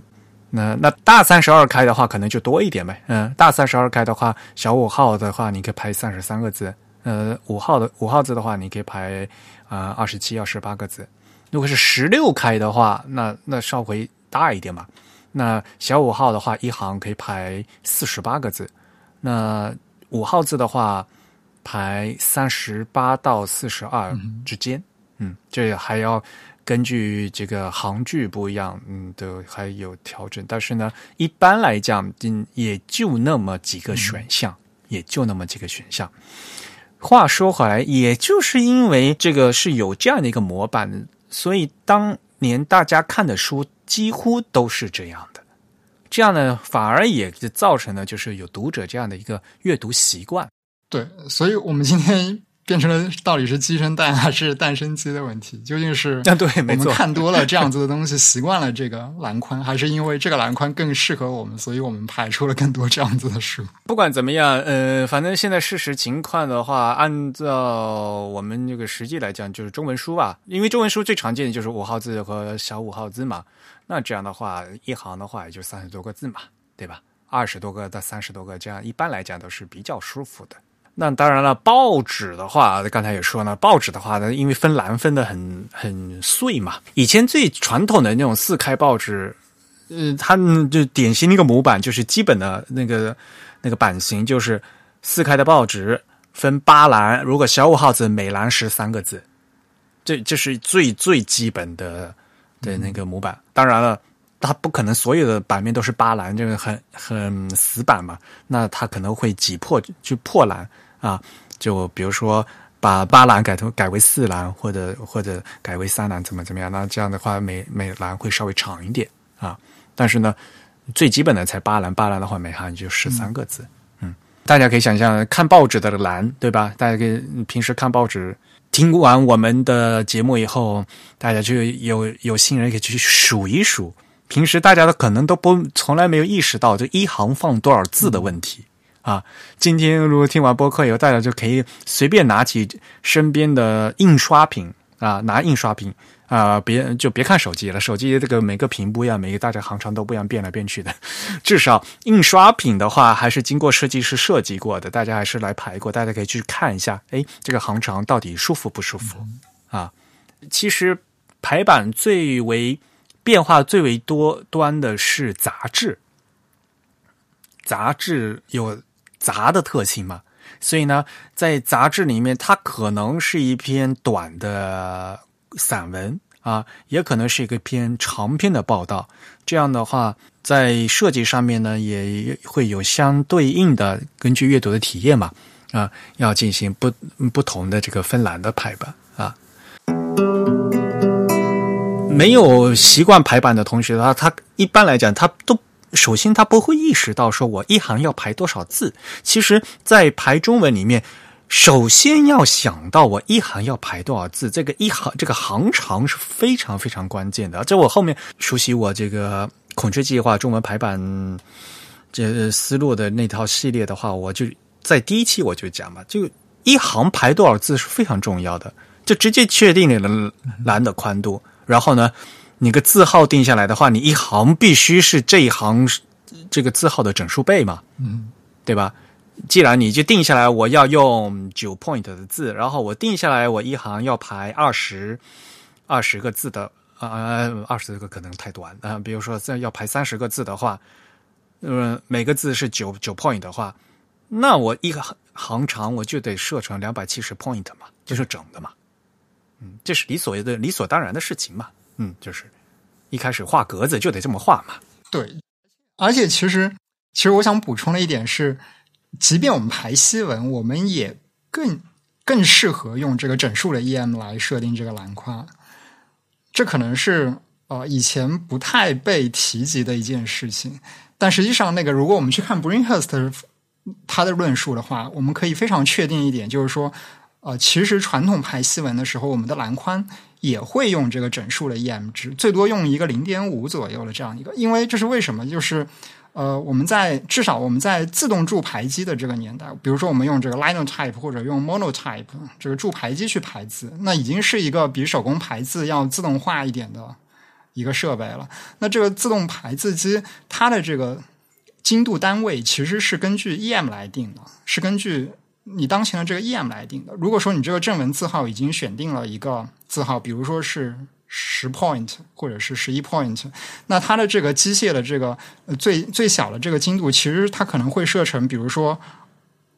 那大32开的话可能就多一点呗。大32开的话，小5号的话你可以排33个字。5号字的话你可以排27、28个字。如果是16开的话，那稍微大一点嘛。那小5号的话一行可以排48个字。那5号字的话排38到42之间。 嗯，这还要根据这个行距不一样的还有调整，但是呢一般来讲也就那么几个选项，话说回来，也就是因为这个是有这样的一个模板，所以当年大家看的书几乎都是这样的，这样呢反而也造成了就是有读者这样的一个阅读习惯。对，所以我们今天变成了到底是鸡生蛋还是蛋生鸡的问题，究竟是我们看多了这样子的东西习惯了这个篮宽，还是因为这个篮宽更适合我们，所以我们排出了更多这样子的书。不管怎么样，反正现在事实情况的话，按照我们这个实际来讲，就是中文书吧，因为中文书最常见的就是5号字和小5号字嘛，那这样的话一行的话也就30多个字嘛，对吧？20多个到30多个，这样一般来讲都是比较舒服的。那当然了，报纸的话，刚才也说呢，报纸的话呢，因为分栏分的很碎嘛。以前最传统的那种4开报纸，它就典型的一个模板，就是基本的那个版型，就是4开的报纸分8栏，如果小5号字每栏13个字，这是最最基本的那个模板。当然了，它不可能所有的版面都是8栏，这个很死板嘛，那它可能会挤破去破栏。啊，就比如说把8栏改为4栏，或者改为3栏，怎么样？那这样的话，每栏会稍微长一点啊。但是呢，最基本的才8栏，8栏的话每行就13个字。嗯，大家可以想象看报纸的栏，对吧？大家可以平时看报纸，听完我们的节目以后，大家就有心人可以去数一数，平时大家都可能都从来没有意识到就一行放多少字的问题。啊，今天如果听完播客以后，大家就可以随便拿起身边的印刷品啊，拿印刷品啊，别看手机了，手机这个每个屏不一样，每个大家行长都不一样，变来变去的。至少印刷品的话，还是经过设计师设计过的，大家还是来排过，大家可以去看一下，哎，这个行长到底舒服不舒服啊？其实排版最为变化最为多端的是杂志，杂志有杂的特性嘛，所以呢在杂志里面它可能是一篇短的散文啊，也可能是一个篇长篇的报道，这样的话在设计上面呢也会有相对应的根据阅读的体验嘛，啊，要进行不同的这个分栏的排版啊。没有习惯排版的同学的话，他一般来讲他都首先他不会意识到说我一行要排多少字，其实在排中文里面首先要想到我一行要排多少字，这个行长是非常非常关键的。这我后面熟悉我这个孔雀计划中文排版这思路的那套系列的话，我就在第一期我就讲嘛，就一行排多少字是非常重要的，就直接确定你的栏的宽度，然后呢你个字号定下来的话，你一行必须是这一行这个字号的整数倍嘛，嗯，对吧？既然你就定下来我要用9 point 的字，然后我定下来我一行要排20个字的，20个可能太短啊，比如说要排30个字的话，每个字是9 point 的话，那我一个行长我就得设成270 point 嘛，就是整的嘛。嗯，这是理所当然的事情嘛。嗯，就是一开始画格子就得这么画嘛。对，而且其实我想补充的一点是，即便我们排西文，我们也更适合用这个整数的 EM 来设定这个栏框。这可能是以前不太被提及的一件事情。但实际上，那个如果我们去看 Bringhurst 他的论述的话，我们可以非常确定一点，就是说，其实传统排西文的时候，我们的栏框也会用这个整数的 EM 值，最多用一个 0.5 左右的这样一个。因为这是为什么？就是至少我们在自动注排机的这个年代，比如说我们用这个 Linotype 或者用 Monotype 这个注排机去排字，那已经是一个比手工排字要自动化一点的一个设备了。那这个自动排字机它的这个精度单位其实是根据 EM 来定的，是根据你当前的这个 EM 来定的。如果说你这个正文字号已经选定了一个字号，比如说是10 point 或者是11 point， 那它的这个机械的这个最小的这个精度，其实它可能会设成比如说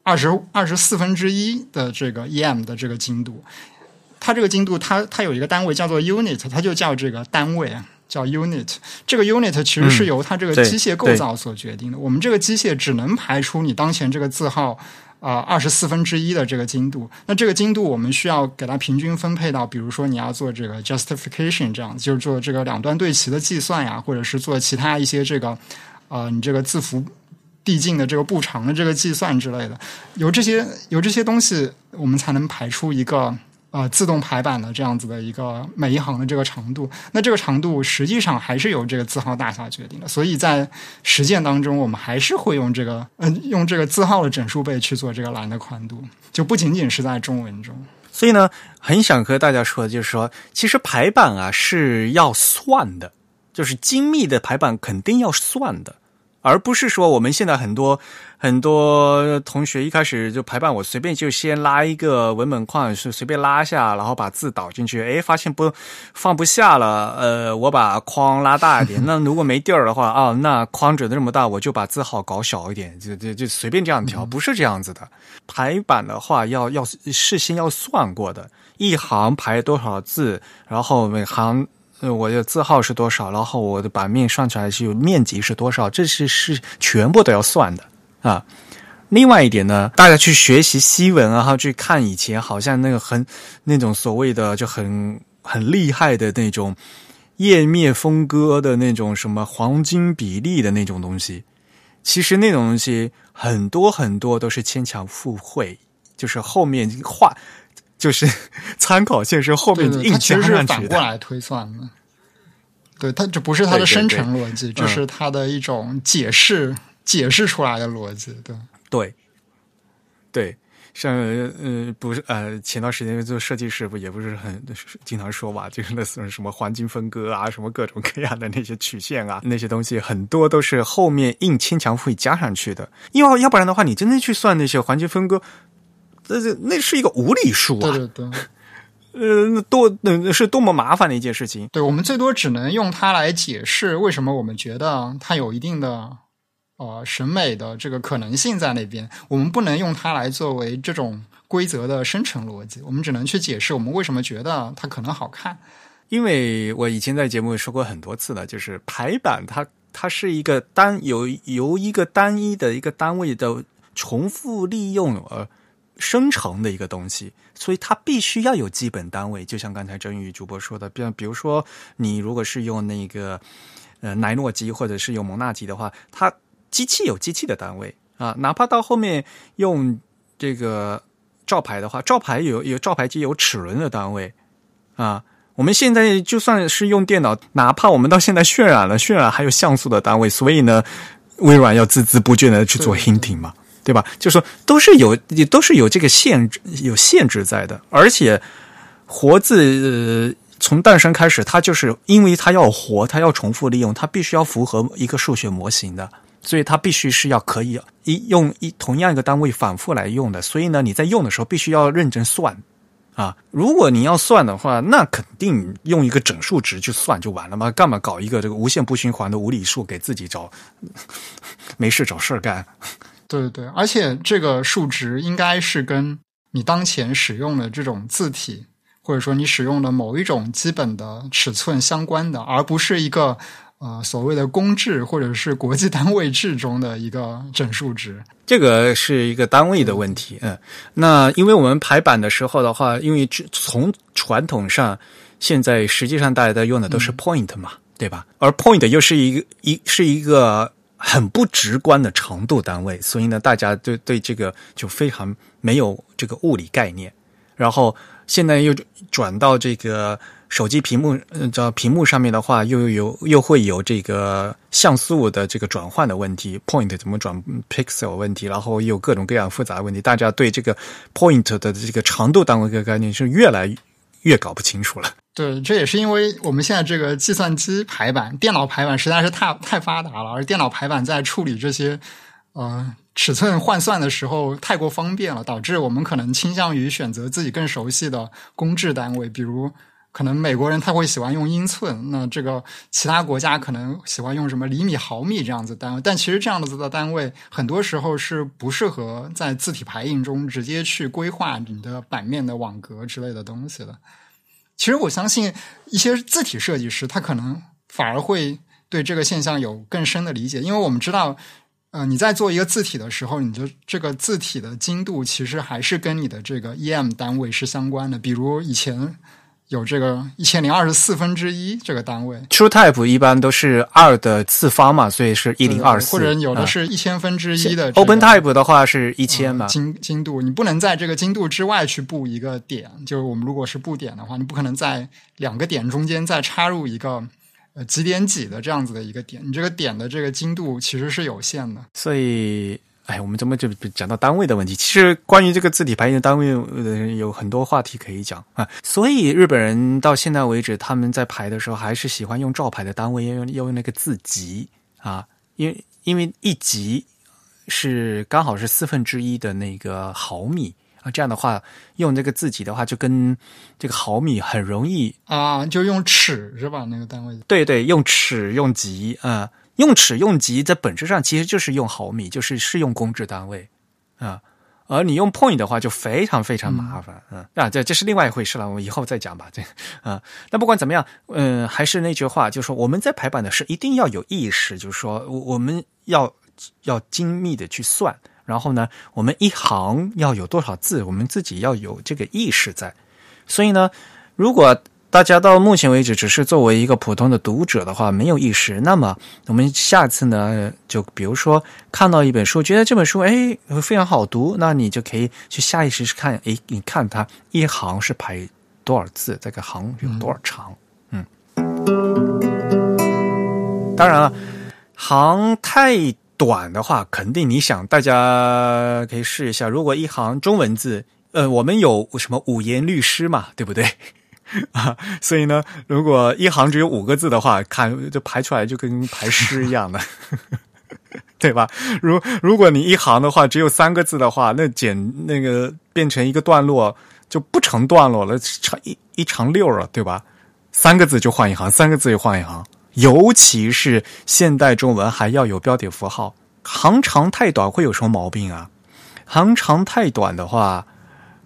24分之一的这个 EM 的这个精度。它这个精度它有一个单位叫做 unit， 它就叫这个单位叫 unit。 这个 unit 其实是由它这个机械构造所决定的，我们这个机械只能排出你当前这个字号24分之一的这个精度。那这个精度我们需要给它平均分配到，比如说你要做这个 justification 这样，就是做这个两端对齐的计算呀，或者是做其他一些这个你这个字符递进的这个步长的这个计算之类的。由这些东西我们才能排出一个自动排版的这样子的一个每一行的这个长度。那这个长度实际上还是由这个字号大小决定的，所以在实践当中我们还是会用这个用这个字号的整数倍去做这个栏的宽度，就不仅仅是在中文中。所以呢，很想和大家说的就是说，其实排版是要算的，就是精密的排版肯定要算的，而不是说我们现在很多同学一开始就排版，我随便就先拉一个文本框，随便拉一下，然后把字导进去，发现放不下了，我把框拉大一点。那如果没地儿的话啊，那框准的这么大，我就把字号搞小一点，就随便这样调，不是这样子的。排版的话要事先要算过的，一行排多少字，然后每行我的字号是多少，然后我的版面上传是有面积是多少，这是全部都要算的啊。另外一点呢，大家去学习西文啊，去看以前好像那个那种所谓的就很厉害的那种页面分割的那种什么黄金比例的那种东西，其实那种东西很多很多都是牵强附会，就是后面画。就是参考线是后面硬加上去的，对对，它其实是反过来推算的。对，它这不是它的生成逻辑，这是它的一种解释出来的逻辑。对对对，像不是前段时间做设计师不也不是很经常说吧，就是那什么黄金分割啊，什么各种各样的那些曲线啊，那些东西很多都是后面硬牵强会加上去的，因为要不然的话，你真正去算那些黄金分割。那是一个无理数啊！对对对，是多么麻烦的一件事情。对，我们最多只能用它来解释为什么我们觉得它有一定的审美的这个可能性在那边。我们不能用它来作为这种规则的生成逻辑，我们只能去解释我们为什么觉得它可能好看。因为我以前在节目说过很多次了，就是排版它是一个由一个单一的一个单位的重复利用生成的一个东西，所以它必须要有基本单位，就像刚才真宇主播说的，比如说你如果是用那个莱诺机或者是用蒙纳机的话，它机器有机器的单位啊，哪怕到后面用这个照排的话，照排有照排机有齿轮的单位啊。我们现在就算是用电脑，哪怕我们到现在渲染还有像素的单位，所以呢，微软要孜孜不倦的去做 hinting 嘛。对吧？就是说，都是有这个限制在的，而且活字从诞生开始，它就是因为它要活，它要重复利用，它必须要符合一个数学模型的，所以它必须是要可以用同样一个单位反复来用的。所以呢，你在用的时候必须要认真算啊！如果你要算的话，那肯定用一个整数值去算就完了嘛，干嘛搞一个这个无限不循环的无理数给自己没事找事干？对对对，而且这个数值应该是跟你当前使用的这种字体或者说你使用的某一种基本的尺寸相关的，而不是一个所谓的公制或者是国际单位制中的一个整数值。这个是一个单位的问题。那因为我们排版的时候的话，因为从传统上现在实际上大家在用的都是 point 嘛，对吧？而 point 又是一个很不直观的长度单位，所以呢大家对这个就非常没有这个物理概念。然后现在又转到这个手机屏幕上面的话，又会有这个像素的这个转换的问题， point 怎么转 pixel 问题，然后又有各种各样复杂的问题，大家对这个 point 的这个长度单位的概念是越来越搞不清楚了。对，这也是因为我们现在这个计算机排版、电脑排版实在是太发达了，而电脑排版在处理这些尺寸换算的时候太过方便了，导致我们可能倾向于选择自己更熟悉的公制单位，比如可能美国人他会喜欢用英寸，那这个其他国家可能喜欢用什么厘米、毫米这样子的单位，但其实这样子的单位很多时候是不适合在字体排印中直接去规划你的版面的网格之类的东西的。其实我相信一些字体设计师他可能反而会对这个现象有更深的理解，因为我们知道你在做一个字体的时候，你的这个字体的精度其实还是跟你的这个 EM 单位是相关的，比如以前有这个1024/1这个单位。True Type 一般都是2的次方嘛，所以是1024。或者有的是1000分之1的、这个。Open Type 的话是1000嘛。精度你不能在这个精度之外去布一个点，就是我们如果是布点的话，你不可能在两个点中间再插入一个几点几的这样子的一个点，你这个点的这个精度其实是有限的。所以我们怎么就讲到单位的问题？其实关于这个字体排印的单位有很多话题可以讲啊。所以日本人到现在为止，他们在排的时候还是喜欢用照排的单位，要用那个字级啊，因为一级是刚好是1/4的那个毫米啊，这样的话用这个字级的话，就跟这个毫米很容易啊，就用尺是吧？那个单位对，用尺用级啊。用尺用级在本质上其实就是用毫米，就是用公制单位啊。而你用 point 的话就非常非常麻烦啊，这是另外一回事了，我们以后再讲吧。这那不管怎么样，还是那句话，就是说我们在排版的时候一定要有意识，就是说我们要精密的去算，然后呢，我们一行要有多少字，我们自己要有这个意识在。所以呢，如果大家到目前为止只是作为一个普通的读者的话没有意识，那么我们下次呢，就比如说看到一本书，觉得这本书非常好读，那你就可以去下意识看，你看它一行是排多少字，这个行有多少长。当然了，行太短的话肯定你想，大家可以试一下，如果一行中文字我们有什么五言律诗嘛，对不对啊？所以呢，如果一行只有5个字的话，看就排出来就跟排诗一样的，对吧？如果你一行的话只有3个字的话，那那个变成一个段落就不成段落了，一长六了，对吧？3个字就换一行，3个字就换一行。尤其是现代中文还要有标点符号，行长太短会有什么毛病啊？行长太短的话，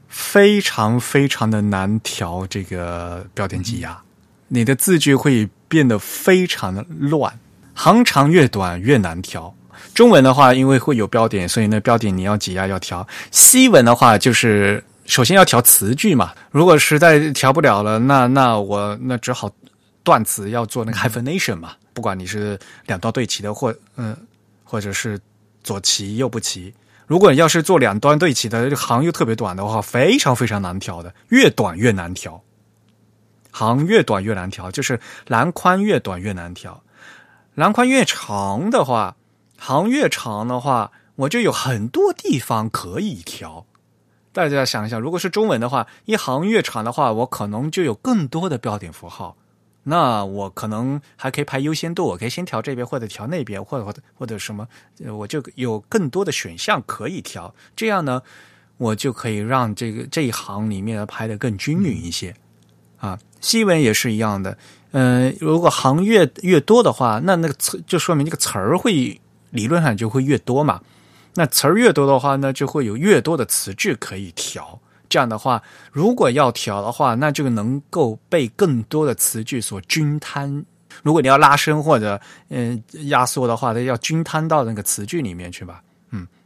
非常非常的难调这个标点挤压，你的字句会变得非常的乱，行长越短越难调。中文的话因为会有标点，所以呢标点你要挤压要调。西文的话就是首先要调词句嘛，如果实在调不了了，那我只好断词，要做那个 hyphenation 嘛，不管你是2段对齐的或者是左齐右不齐。如果你要是做2端对齐的，行又特别短的话，非常非常难调的，越短越难调，行越短越难调，就是栏宽越短越难调。栏宽越长的话，行越长的话，我就有很多地方可以调。大家想一想，如果是中文的话，一行越长的话，我可能就有更多的标点符号，那我可能还可以排优先度，我可以先调这边或者调那边或者什么，我就有更多的选项可以调。这样呢，我就可以让这一行里面排得更均匀一些啊。西文也是一样的，如果行越多的话，那个词就说明这个词儿会理论上就会越多嘛。那词儿越多的话呢，就会有越多的词质可以调。这样的话，如果要调的话，那就能够被更多的词句所均摊。如果你要拉伸或者压缩的话，它要均摊到那个词句里面去吧。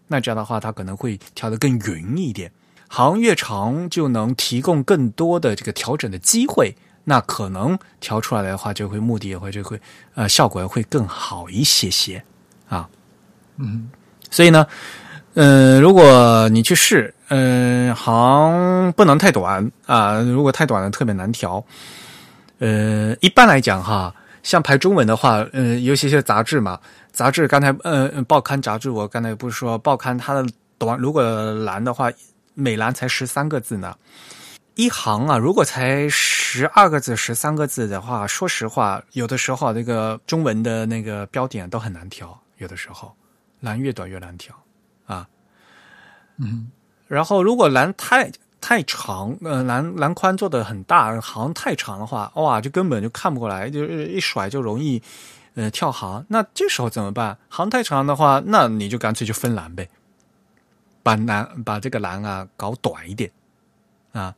那这样的话，它可能会调得更匀一点。行越长就能提供更多的这个调整的机会，那可能调出来的话就会目的也会效果会更好一些些啊。所以呢，如果你去试，行不能太短啊，如果太短了特别难调。一般来讲哈，像排中文的话，尤其是杂志嘛，杂志刚才报刊杂志，我刚才不是说报刊它的短，如果栏的话，每栏才13个字呢，一行啊，如果才12个字、13个字的话，说实话，有的时候这个中文的那个标点都很难调，有的时候栏越短越难调啊。然后如果栏太长，栏宽做的很大，行太长的话，哇，就根本就看不过来，就一甩就容易跳行。那这时候怎么办？行太长的话，那你就干脆就分栏呗。把这个栏啊搞短一点啊，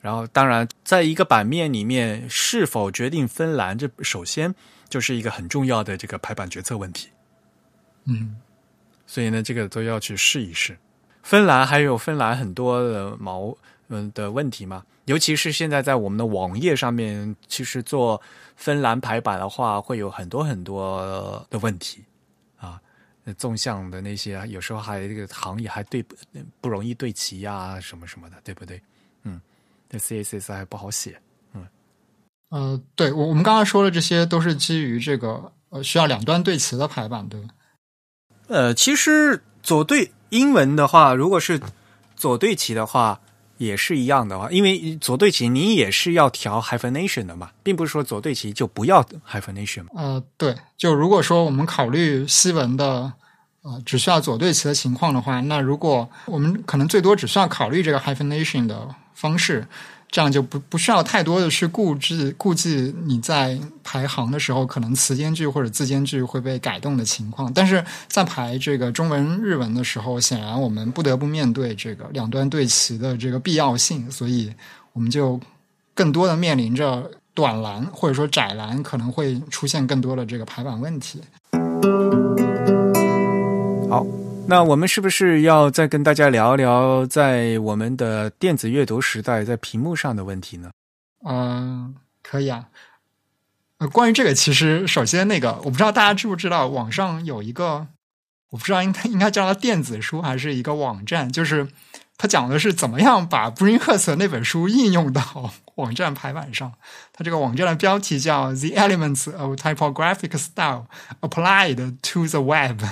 然后当然在一个版面里面是否决定分栏，这首先就是一个很重要的这个排版决策问题。所以呢，这个都要去试一试。分栏还有分栏很多的的问题嘛，尤其是现在在我们的网页上面，其实做分栏排版的话，会有很多很多的问题。纵向的那些有时候还这个行也还不容易对齐啊，什么什么的，对不对？那 CSS 还不好写。对，我们刚刚说的这些都是基于这个需要两端对齐的排版，对吧？其实左对英文的话，如果是左对齐的话，也是一样的话，因为左对齐你也是要调 hyphenation 的嘛，并不是说左对齐就不要 hyphenation 嘛。对，就如果说我们考虑西文的只需要左对齐的情况的话，那如果我们可能最多只需要考虑这个 hyphenation 的方式，这样就不需要太多的去顾忌你在排行的时候可能词间距或者字间距会被改动的情况。但是在排这个中文日文的时候，显然我们不得不面对这个两端对齐的这个必要性，所以我们就更多的面临着短栏或者说窄栏可能会出现更多的这个排版问题。好，那我们是不是要再跟大家聊一聊在我们的电子阅读时代在屏幕上的问题呢？可以啊。关于这个，其实首先那个我不知道大家知不知道，网上有一个，我不知道应该叫它电子书还是一个网站，就是它讲的是怎么样把 Bringhurst 那本书应用到网站排版上。它这个网站的标题叫 The Elements of Typographic Style Applied to the Web。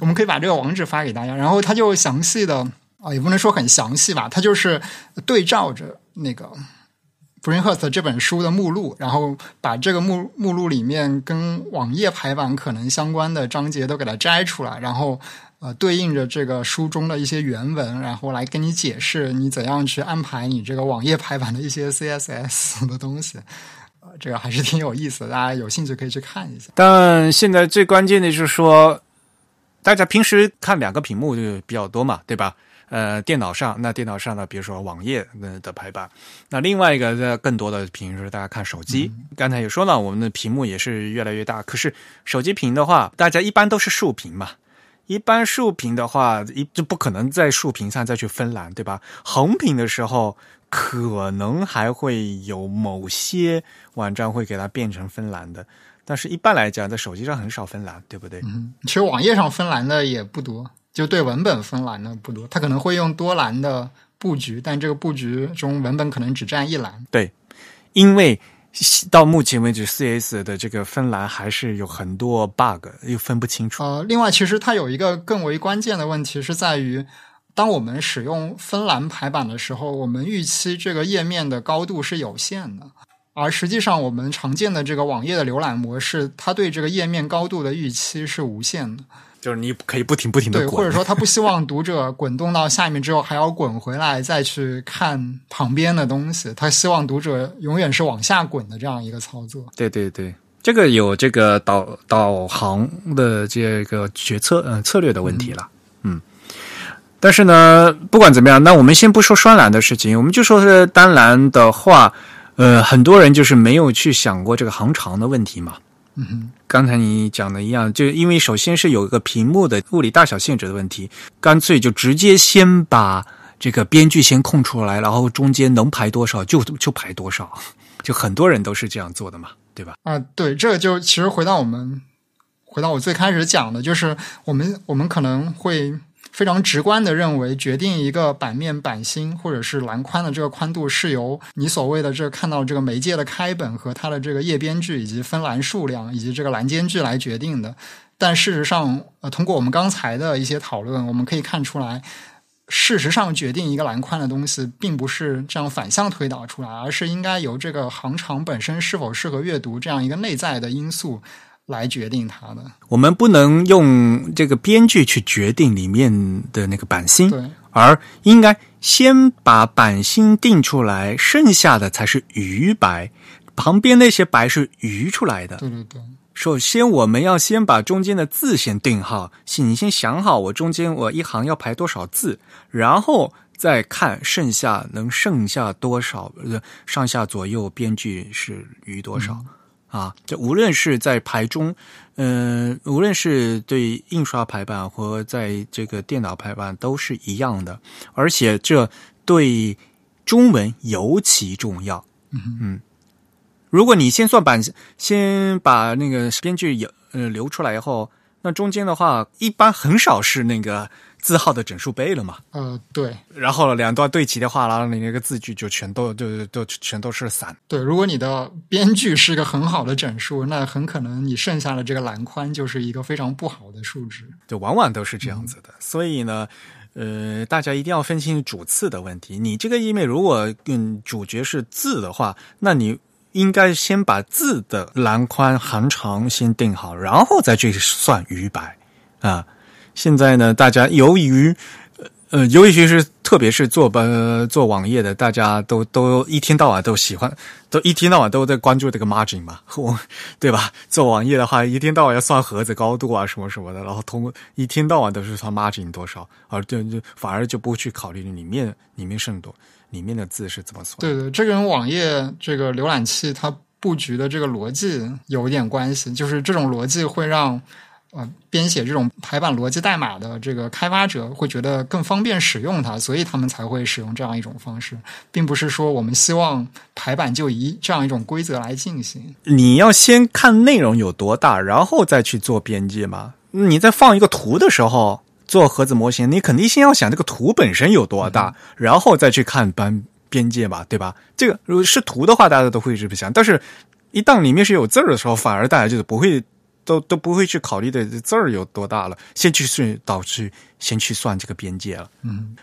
我们可以把这个网址发给大家，然后他就详细的也不能说很详细吧，他就是对照着那个 Bringhurst 这本书的目录，然后把这个目录里面跟网页排版可能相关的章节都给它摘出来，然后对应着这个书中的一些原文，然后来跟你解释你怎样去安排你这个网页排版的一些 CSS 的东西。这个还是挺有意思的，大家有兴趣可以去看一下。但现在最关键的是说，大家平时看两个屏幕就比较多嘛，对吧？电脑上呢，比如说网页的排版，那另外一个更多的屏是大家看手机。刚才也说了，我们的屏幕也是越来越大，可是手机屏的话，大家一般都是竖屏嘛，一般竖屏的话就不可能在竖屏上再去分栏，对吧？横屏的时候可能还会有某些网站会给它变成分栏的，但是一般来讲在手机上很少分栏，对不对？其实网页上分栏的也不多，就对文本分栏的不多，它可能会用多栏的布局，但这个布局中文本可能只占一栏。对，因为到目前为止 CS 的这个分栏还是有很多 bug， 又分不清楚。另外其实它有一个更为关键的问题是在于，当我们使用分栏排版的时候，我们预期这个页面的高度是有限的，而实际上我们常见的这个网页的浏览模式，它对这个页面高度的预期是无限的，就是你可以不停的滚，对，或者说它不希望读者滚动到下面之后还要滚回来再去看旁边的东西，它希望读者永远是往下滚的这样一个操作。对对对，这个有这个导航的这个决策策略的问题了。嗯。但是呢，不管怎么样，那我们先不说双栏的事情，我们就说是单栏的话，很多人就是没有去想过这个行长的问题嘛。嗯，刚才你讲的一样，就因为首先是有一个屏幕的物理大小限制的问题，干脆就直接先把这个边距先空出来，然后中间能排多少就排多少，就很多人都是这样做的嘛，对吧？啊，对，这个就其实回到我最开始讲的，就是我们可能会非常直观的认为，决定一个版面版型或者是栏宽的这个宽度，是由你所谓的这看到这个媒介的开本和它的这个页边距以及分栏数量以及这个栏间距来决定的。但事实上，通过我们刚才的一些讨论，我们可以看出来，事实上决定一个栏宽的东西并不是这样反向推导出来，而是应该由这个行长本身是否适合阅读这样一个内在的因素来决定它的。我们不能用这个边距去决定里面的那个版型，对，而应该先把版型定出来，剩下的才是余白，旁边那些白是余出来的。对对对。首先我们要先把中间的字先定好，你先想好我中间我一行要排多少字，然后再看剩下多少，上下左右边距是余多少。啊，这无论是在排中，无论是对印刷排版和在这个电脑排版都是一样的，而且这对中文尤其重要。嗯，如果你先算版，先把那个编剧留出来以后，那中间的话一般很少是那个字号的整数倍了嘛。对。然后两段对齐的话，然后你那个字句就全都是散。对，如果你的边距是一个很好的整数，那很可能你剩下的这个栏宽就是一个非常不好的数值。对，往往都是这样子的。所以呢，大家一定要分清主次的问题。你这个页面如果主角是字的话，那你应该先把字的栏宽行长先定好，然后再去算余白啊。现在呢，大家由于是特别是做网页的，大家都一天到晚都喜欢，都一天到晚都在关注这个 margin 嘛，对吧？做网页的话，一天到晚要算盒子高度啊，什么什么的，然后通过一天到晚都是算 margin 多少，而就反而就不去考虑里面剩多，里面的字是怎么算。对对，这跟网页这个浏览器它布局的这个逻辑有一点关系，就是这种逻辑会让编写这种排版逻辑代码的这个开发者会觉得更方便使用它，所以他们才会使用这样一种方式，并不是说我们希望排版就以这样一种规则来进行。你要先看内容有多大，然后再去做边界嘛。你在放一个图的时候，做盒子模型，你肯定先要想这个图本身有多大，然后再去看边界嘛，对吧？这个如果是图的话，大家都会这么想，但是一旦里面是有字的时候，反而大家就是都不会去考虑的字儿有多大了，先去算这个边界了。嗯，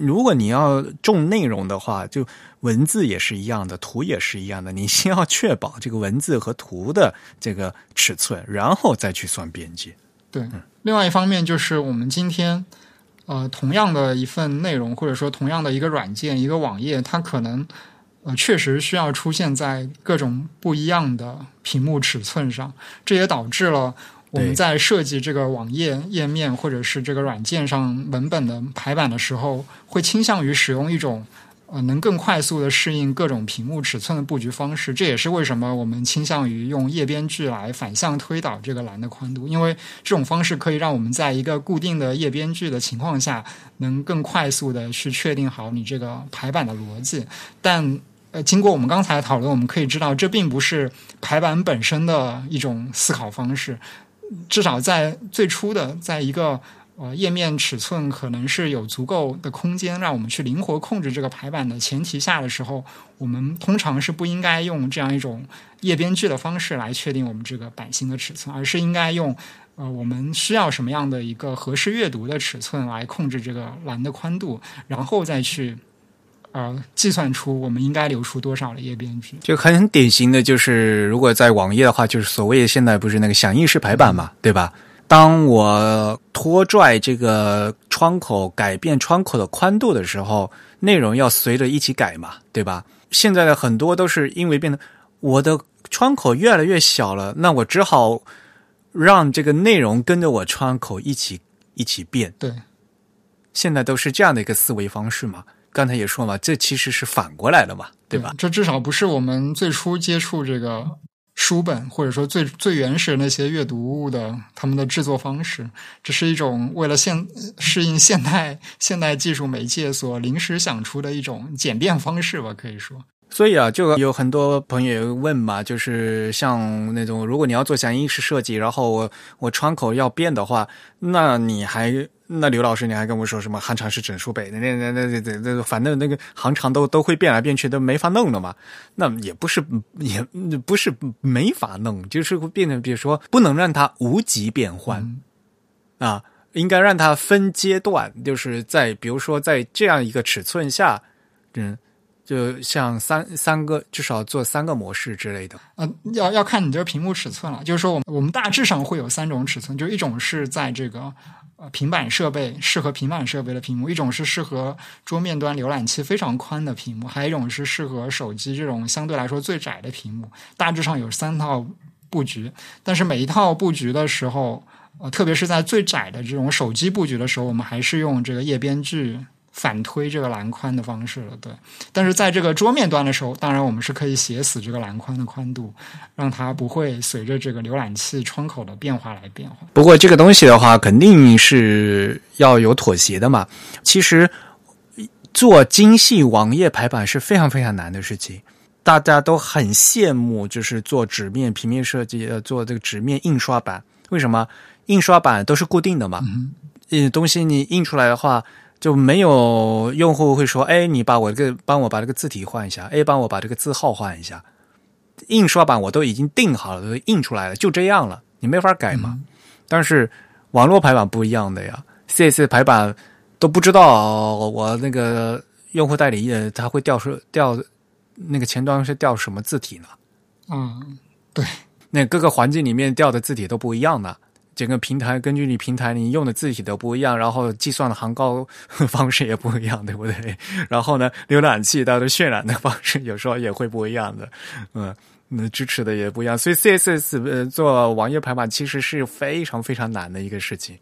如果你要重内容的话，就文字也是一样的，图也是一样的，你先要确保这个文字和图的这个尺寸，然后再去算边界。对，另外一方面就是我们今天同样的一份内容，或者说同样的一个软件、一个网页，它可能确实需要出现在各种不一样的屏幕尺寸上，这也导致了我们在设计这个网页页面或者是这个软件上文本的排版的时候，会倾向于使用一种能更快速的适应各种屏幕尺寸的布局方式。这也是为什么我们倾向于用页边距来反向推导这个栏的宽度，因为这种方式可以让我们在一个固定的页边距的情况下，能更快速的去确定好你这个排版的逻辑。但经过我们刚才的讨论，我们可以知道这并不是排版本身的一种思考方式，至少在最初的在一个页面尺寸可能是有足够的空间让我们去灵活控制这个排版的前提下的时候，我们通常是不应该用这样一种页边距的方式来确定我们这个版型的尺寸，而是应该用我们需要什么样的一个合适阅读的尺寸来控制这个栏的宽度，然后再去计算出我们应该留出多少的页边距。就很典型的就是，如果在网页的话，就是所谓现在不是那个响应式排版嘛，对吧？当我拖拽这个窗口，改变窗口的宽度的时候，内容要随着一起改嘛，对吧？现在的很多都是因为变得我的窗口越来越小了，那我只好让这个内容跟着我窗口一起一起变。对，现在都是这样的一个思维方式嘛。刚才也说嘛，这其实是反过来的嘛，对吧？对，这至少不是我们最初接触这个书本，或者说最原始那些阅读物的他们的制作方式，这是一种为了适应现代技术媒介所临时想出的一种简便方式吧，可以说。所以啊，就有很多朋友问嘛，就是像那种如果你要做像英式设计，然后我窗口要变的话，那刘老师你还跟我说什么行长是整数倍，那反正那个行长都会变来变去，都没法弄的嘛。那也不是没法弄，就是会变成，比如说不能让它无极变换、啊，应该让它分阶段，就是在比如说在这样一个尺寸下，就像三个至少做三个模式之类的。要看你这个屏幕尺寸了。就是说我们大致上会有三种尺寸，就一种是在这个平板设备，适合平板设备的屏幕，一种是适合桌面端浏览器非常宽的屏幕，还有一种是适合手机这种相对来说最窄的屏幕。大致上有三套布局，但是每一套布局的时候，特别是在最窄的这种手机布局的时候，我们还是用这个页边距反推这个栏宽的方式了，对。但是在这个桌面端的时候，当然我们是可以写死这个栏宽的宽度，让它不会随着这个浏览器窗口的变化来变化。不过这个东西的话，肯定是要有妥协的嘛。其实做精细网页排版是非常非常难的事情，大家都很羡慕，就是做纸面平面设计，做这个纸面印刷版。为什么？印刷版都是固定的嘛，东西你印出来的话。就没有用户会说，哎，你帮我把这个字体换一下，哎，帮我把这个字号换一下。印刷版我都已经定好了，都印出来了，就这样了，你没法改嘛。但是网络排版不一样的呀 ，CSS 排版都不知道我那个用户代理他会调那个前端是调什么字体呢？嗯，对，那各个环境里面调的字体都不一样的。整个平台根据你平台你用的字体都不一样，然后计算的行高方式也不一样，对不对？然后呢，浏览器它的渲染的方式有时候也会不一样的，支持的也不一样。所以 CSS 做网页排版其实是非常非常难的一个事情，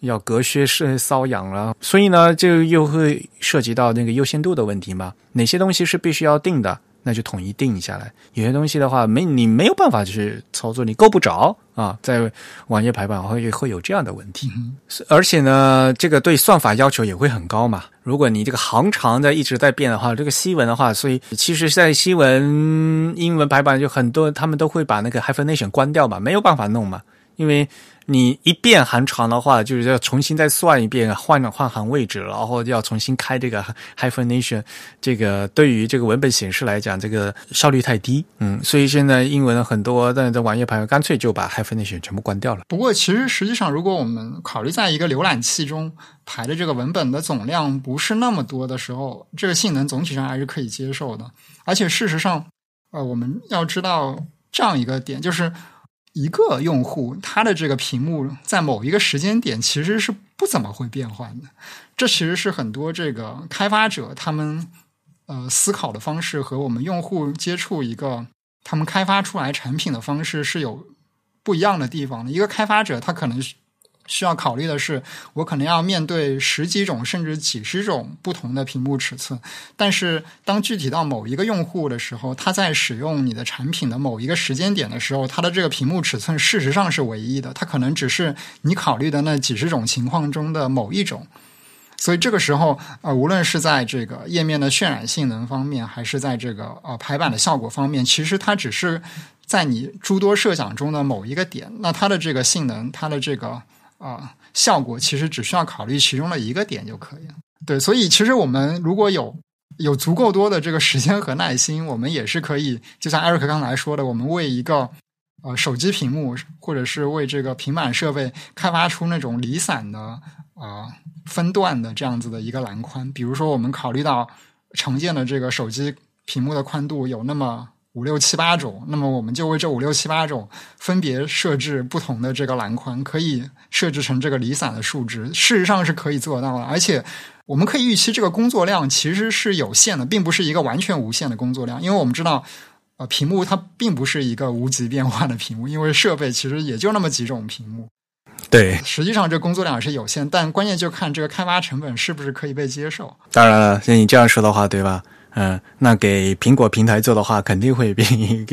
要隔靴搔痒了。所以呢，就又会涉及到那个优先度的问题嘛，哪些东西是必须要定的？那就统一定下来。有些东西的话，你没有办法去操作，你够不着啊，在网页排版会有这样的问题。而且呢，这个对算法要求也会很高嘛。如果你这个行长一直在变的话，这个西文的话，所以其实在西文英文排版就很多，他们都会把那个 hyphenation 关掉嘛，没有办法弄嘛，因为你一变行长的话，就是要重新再算一遍，换行位置，然后要重新开这个 hyphenation， 这个对于这个文本显示来讲，这个效率太低。所以现在英文很多但在网页排版干脆就把 hyphenation 全部关掉了。不过其实实际上，如果我们考虑在一个浏览器中排的这个文本的总量不是那么多的时候，这个性能总体上还是可以接受的。而且事实上，我们要知道这样一个点，就是一个用户他的这个屏幕在某一个时间点其实是不怎么会变换的，这其实是很多这个开发者他们思考的方式和我们用户接触一个他们开发出来产品的方式是有不一样的地方的。一个开发者他可能需要考虑的是，我可能要面对十几种甚至几十种不同的屏幕尺寸，但是当具体到某一个用户的时候，他在使用你的产品的某一个时间点的时候，他的这个屏幕尺寸事实上是唯一的，他可能只是你考虑的那几十种情况中的某一种。所以这个时候，无论是在这个页面的渲染性能方面，还是在这个排版的效果方面，其实它只是在你诸多设想中的某一个点，那它的这个性能，它的这个效果其实只需要考虑其中的一个点就可以了。对，所以其实我们如果有足够多的这个时间和耐心，我们也是可以，就像 Eric 刚才说的，我们为一个手机屏幕或者是为这个平板设备开发出那种离散的分段的这样子的一个栏宽。比如说我们考虑到常见的这个手机屏幕的宽度有那么五六七八种，那么我们就为这五六七八种分别设置不同的这个栏宽，可以设置成这个离散的数值，事实上是可以做到的。而且我们可以预期这个工作量其实是有限的，并不是一个完全无限的工作量，因为我们知道屏幕它并不是一个无极变化的屏幕，因为设备其实也就那么几种屏幕。对，实际上这工作量是有限，但关键就看这个开发成本是不是可以被接受。当然了，你这样说的话，对吧？那给苹果平台做的话，肯定会比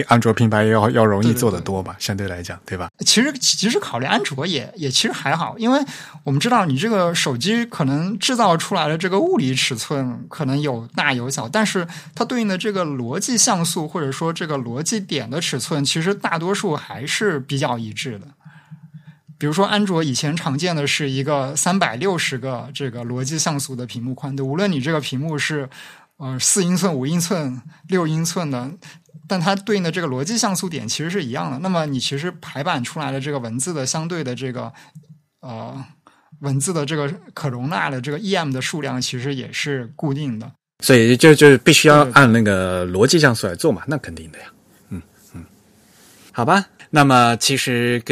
安卓平台要容易做得多吧，对对对，相对来讲，对吧？其实考虑安卓也其实还好，因为我们知道你这个手机可能制造出来的这个物理尺寸可能有大有小，但是它对应的这个逻辑像素或者说这个逻辑点的尺寸，其实大多数还是比较一致的。比如说安卓以前常见的是一个360个这个逻辑像素的屏幕宽度，无论你这个屏幕是4英寸、5英寸、6英寸的，但它对应的这个逻辑像素点其实是一样的。那么你其实排版出来的这个文字的相对的这个文字的这个可容纳的这个 EM 的数量其实也是固定的。所以就是必须要按那个逻辑像素来做嘛，那肯定的呀。嗯嗯，好吧。那么其实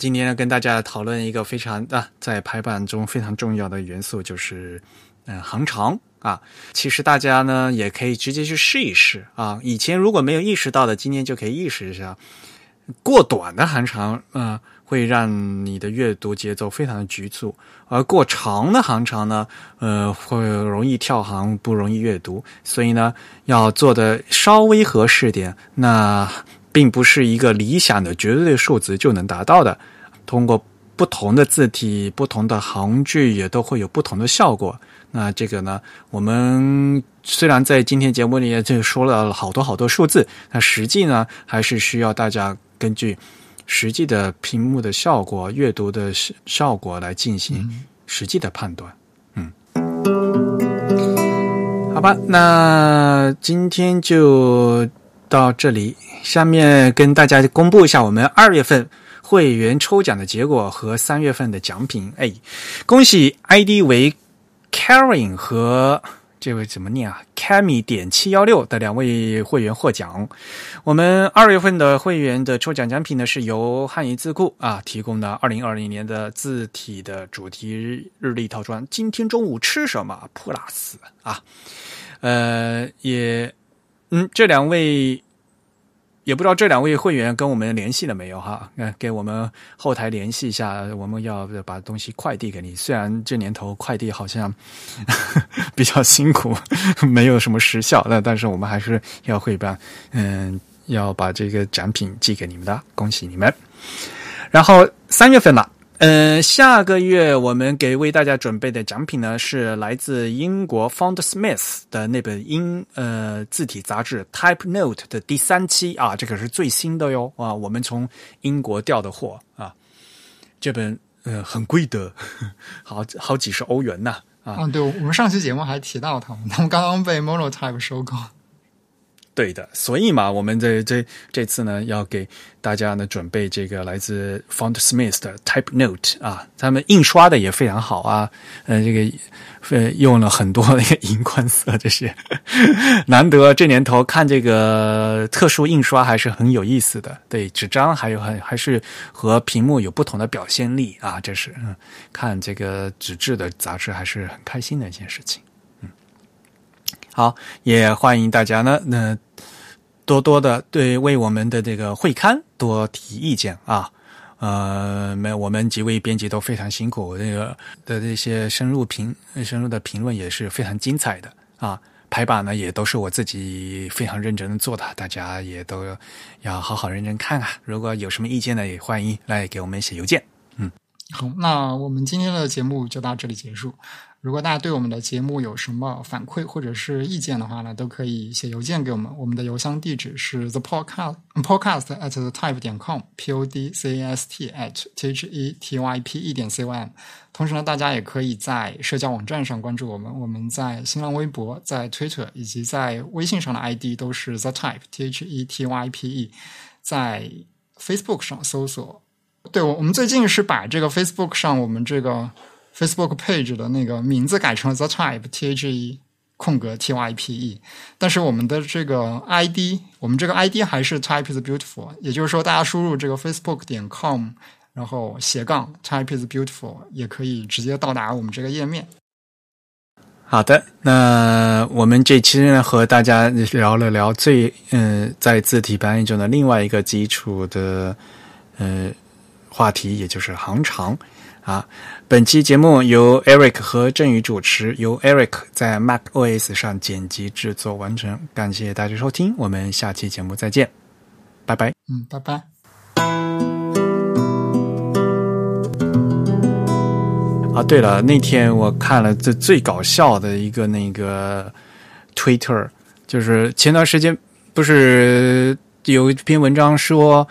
今天要跟大家讨论一个非常在排版中非常重要的元素，就是行长。其实大家呢也可以直接去试一试啊。以前如果没有意识到的，今天就可以意识一下。过短的行长会让你的阅读节奏非常的局促，而过长的行长呢会容易跳行，不容易阅读。所以呢要做的稍微合适点，那并不是一个理想的绝对数值就能达到的。通过不同的字体、不同的行距也都会有不同的效果。那这个呢，我们虽然在今天节目里也就说了好多数字，但实际呢还是需要大家根据实际的屏幕的效果、阅读的效果来进行实际的判断。好吧，那今天就到这里。下面跟大家公布一下我们2月份会员抽奖的结果和3月份的奖品。恭喜 ID 为Karen 和这位怎么念啊 Cammy.716 的两位会员获奖。我们2月份的会员的抽奖奖品呢，是由汉仪字库提供的2020年的字体的主题日历套装。今天中午吃什么 Plus 这两位也不知道这两位会员跟我们联系了没有给我们后台联系一下，我们要把东西快递给你。虽然这年头快递好像比较辛苦，没有什么时效，但是我们还是要会办，要把这个展品寄给你们的，恭喜你们。然后3月份了，下个月我们为大家准备的奖品呢，是来自英国 Fontsmith 的那本字体杂志 Type Note 的第3期啊，这可是最新的哟我们从英国调的货这本很贵的，好几十欧元呐对，我们上期节目还提到他们刚刚被 Monotype 收购。对的，所以嘛，我们这次呢，要给大家呢准备这个来自 Fontsmith 的 Type Note 他们印刷的也非常好用了很多那个荧光色这些，难得这年头看这个特殊印刷还是很有意思的。对，纸张还是和屏幕有不同的表现力这是看这个纸质的杂志还是很开心的一件事情。好，也欢迎大家呢多多的为我们的这个会刊多提意见我们几位编辑都非常辛苦，这些深入的评论也是非常精彩的排版呢也都是我自己非常认真的做的，大家也都要好认真看啊。如果有什么意见呢，也欢迎来给我们写邮件。好，那我们今天的节目就到这里结束。如果大家对我们的节目有什么反馈或者是意见的话呢，都可以写邮件给我们。我们的邮箱地址是 thepodcast@thetype.com podcast@thetype.com。 同时呢，大家也可以在社交网站上关注我们。我们在新浪微博、在 Twitter 以及在微信上的 ID 都是 The Type THETYPE。 在 Facebook 上搜索，对，我们最近是把这个 Facebook 上我们这个Facebook page 的那个名字改成了 The Type THE 空格 TYPE， 但是我们的这个 ID， 我们这个 ID 还是 Type is Beautiful， 也就是说大家输入这个 facebook.com 然后/Type is Beautiful 也可以直接到达我们这个页面。好的，那我们这期呢和大家聊了聊在字体翻译中的另外一个基础的话题，也就是行长啊。本期节目由 Eric 和振宇主持，由 Eric 在 macOS 上剪辑制作完成。感谢大家收听，我们下期节目再见，拜拜。拜拜。啊，对了，那天我看了最搞笑的一个那个 Twitter， 就是前段时间不是有一篇文章说，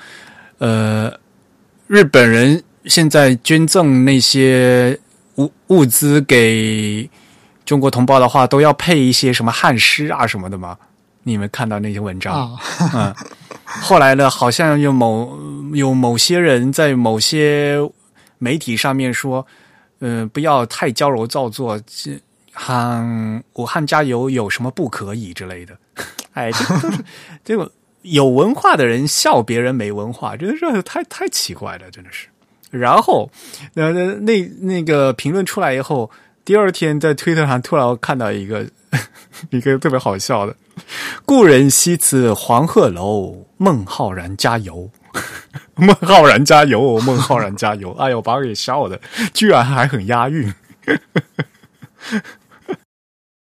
日本人现在捐赠那些物资给中国同胞的话，都要配一些什么汉诗啊什么的吗？你们看到那些文章？哦、嗯，后来呢，好像有某些人在某些媒体上面说，不要太矫揉造作，喊武汉加油有什么不可以之类的。哎，这个有文化的人笑别人没文化，真的是太奇怪了，真的是。然后，那个评论出来以后，第二天在推特上突然看到一个特别好笑的，故人西辞黄鹤楼，孟浩然加油，孟浩然加油，孟浩然加油！哎呦，把我给笑的，居然还很押韵。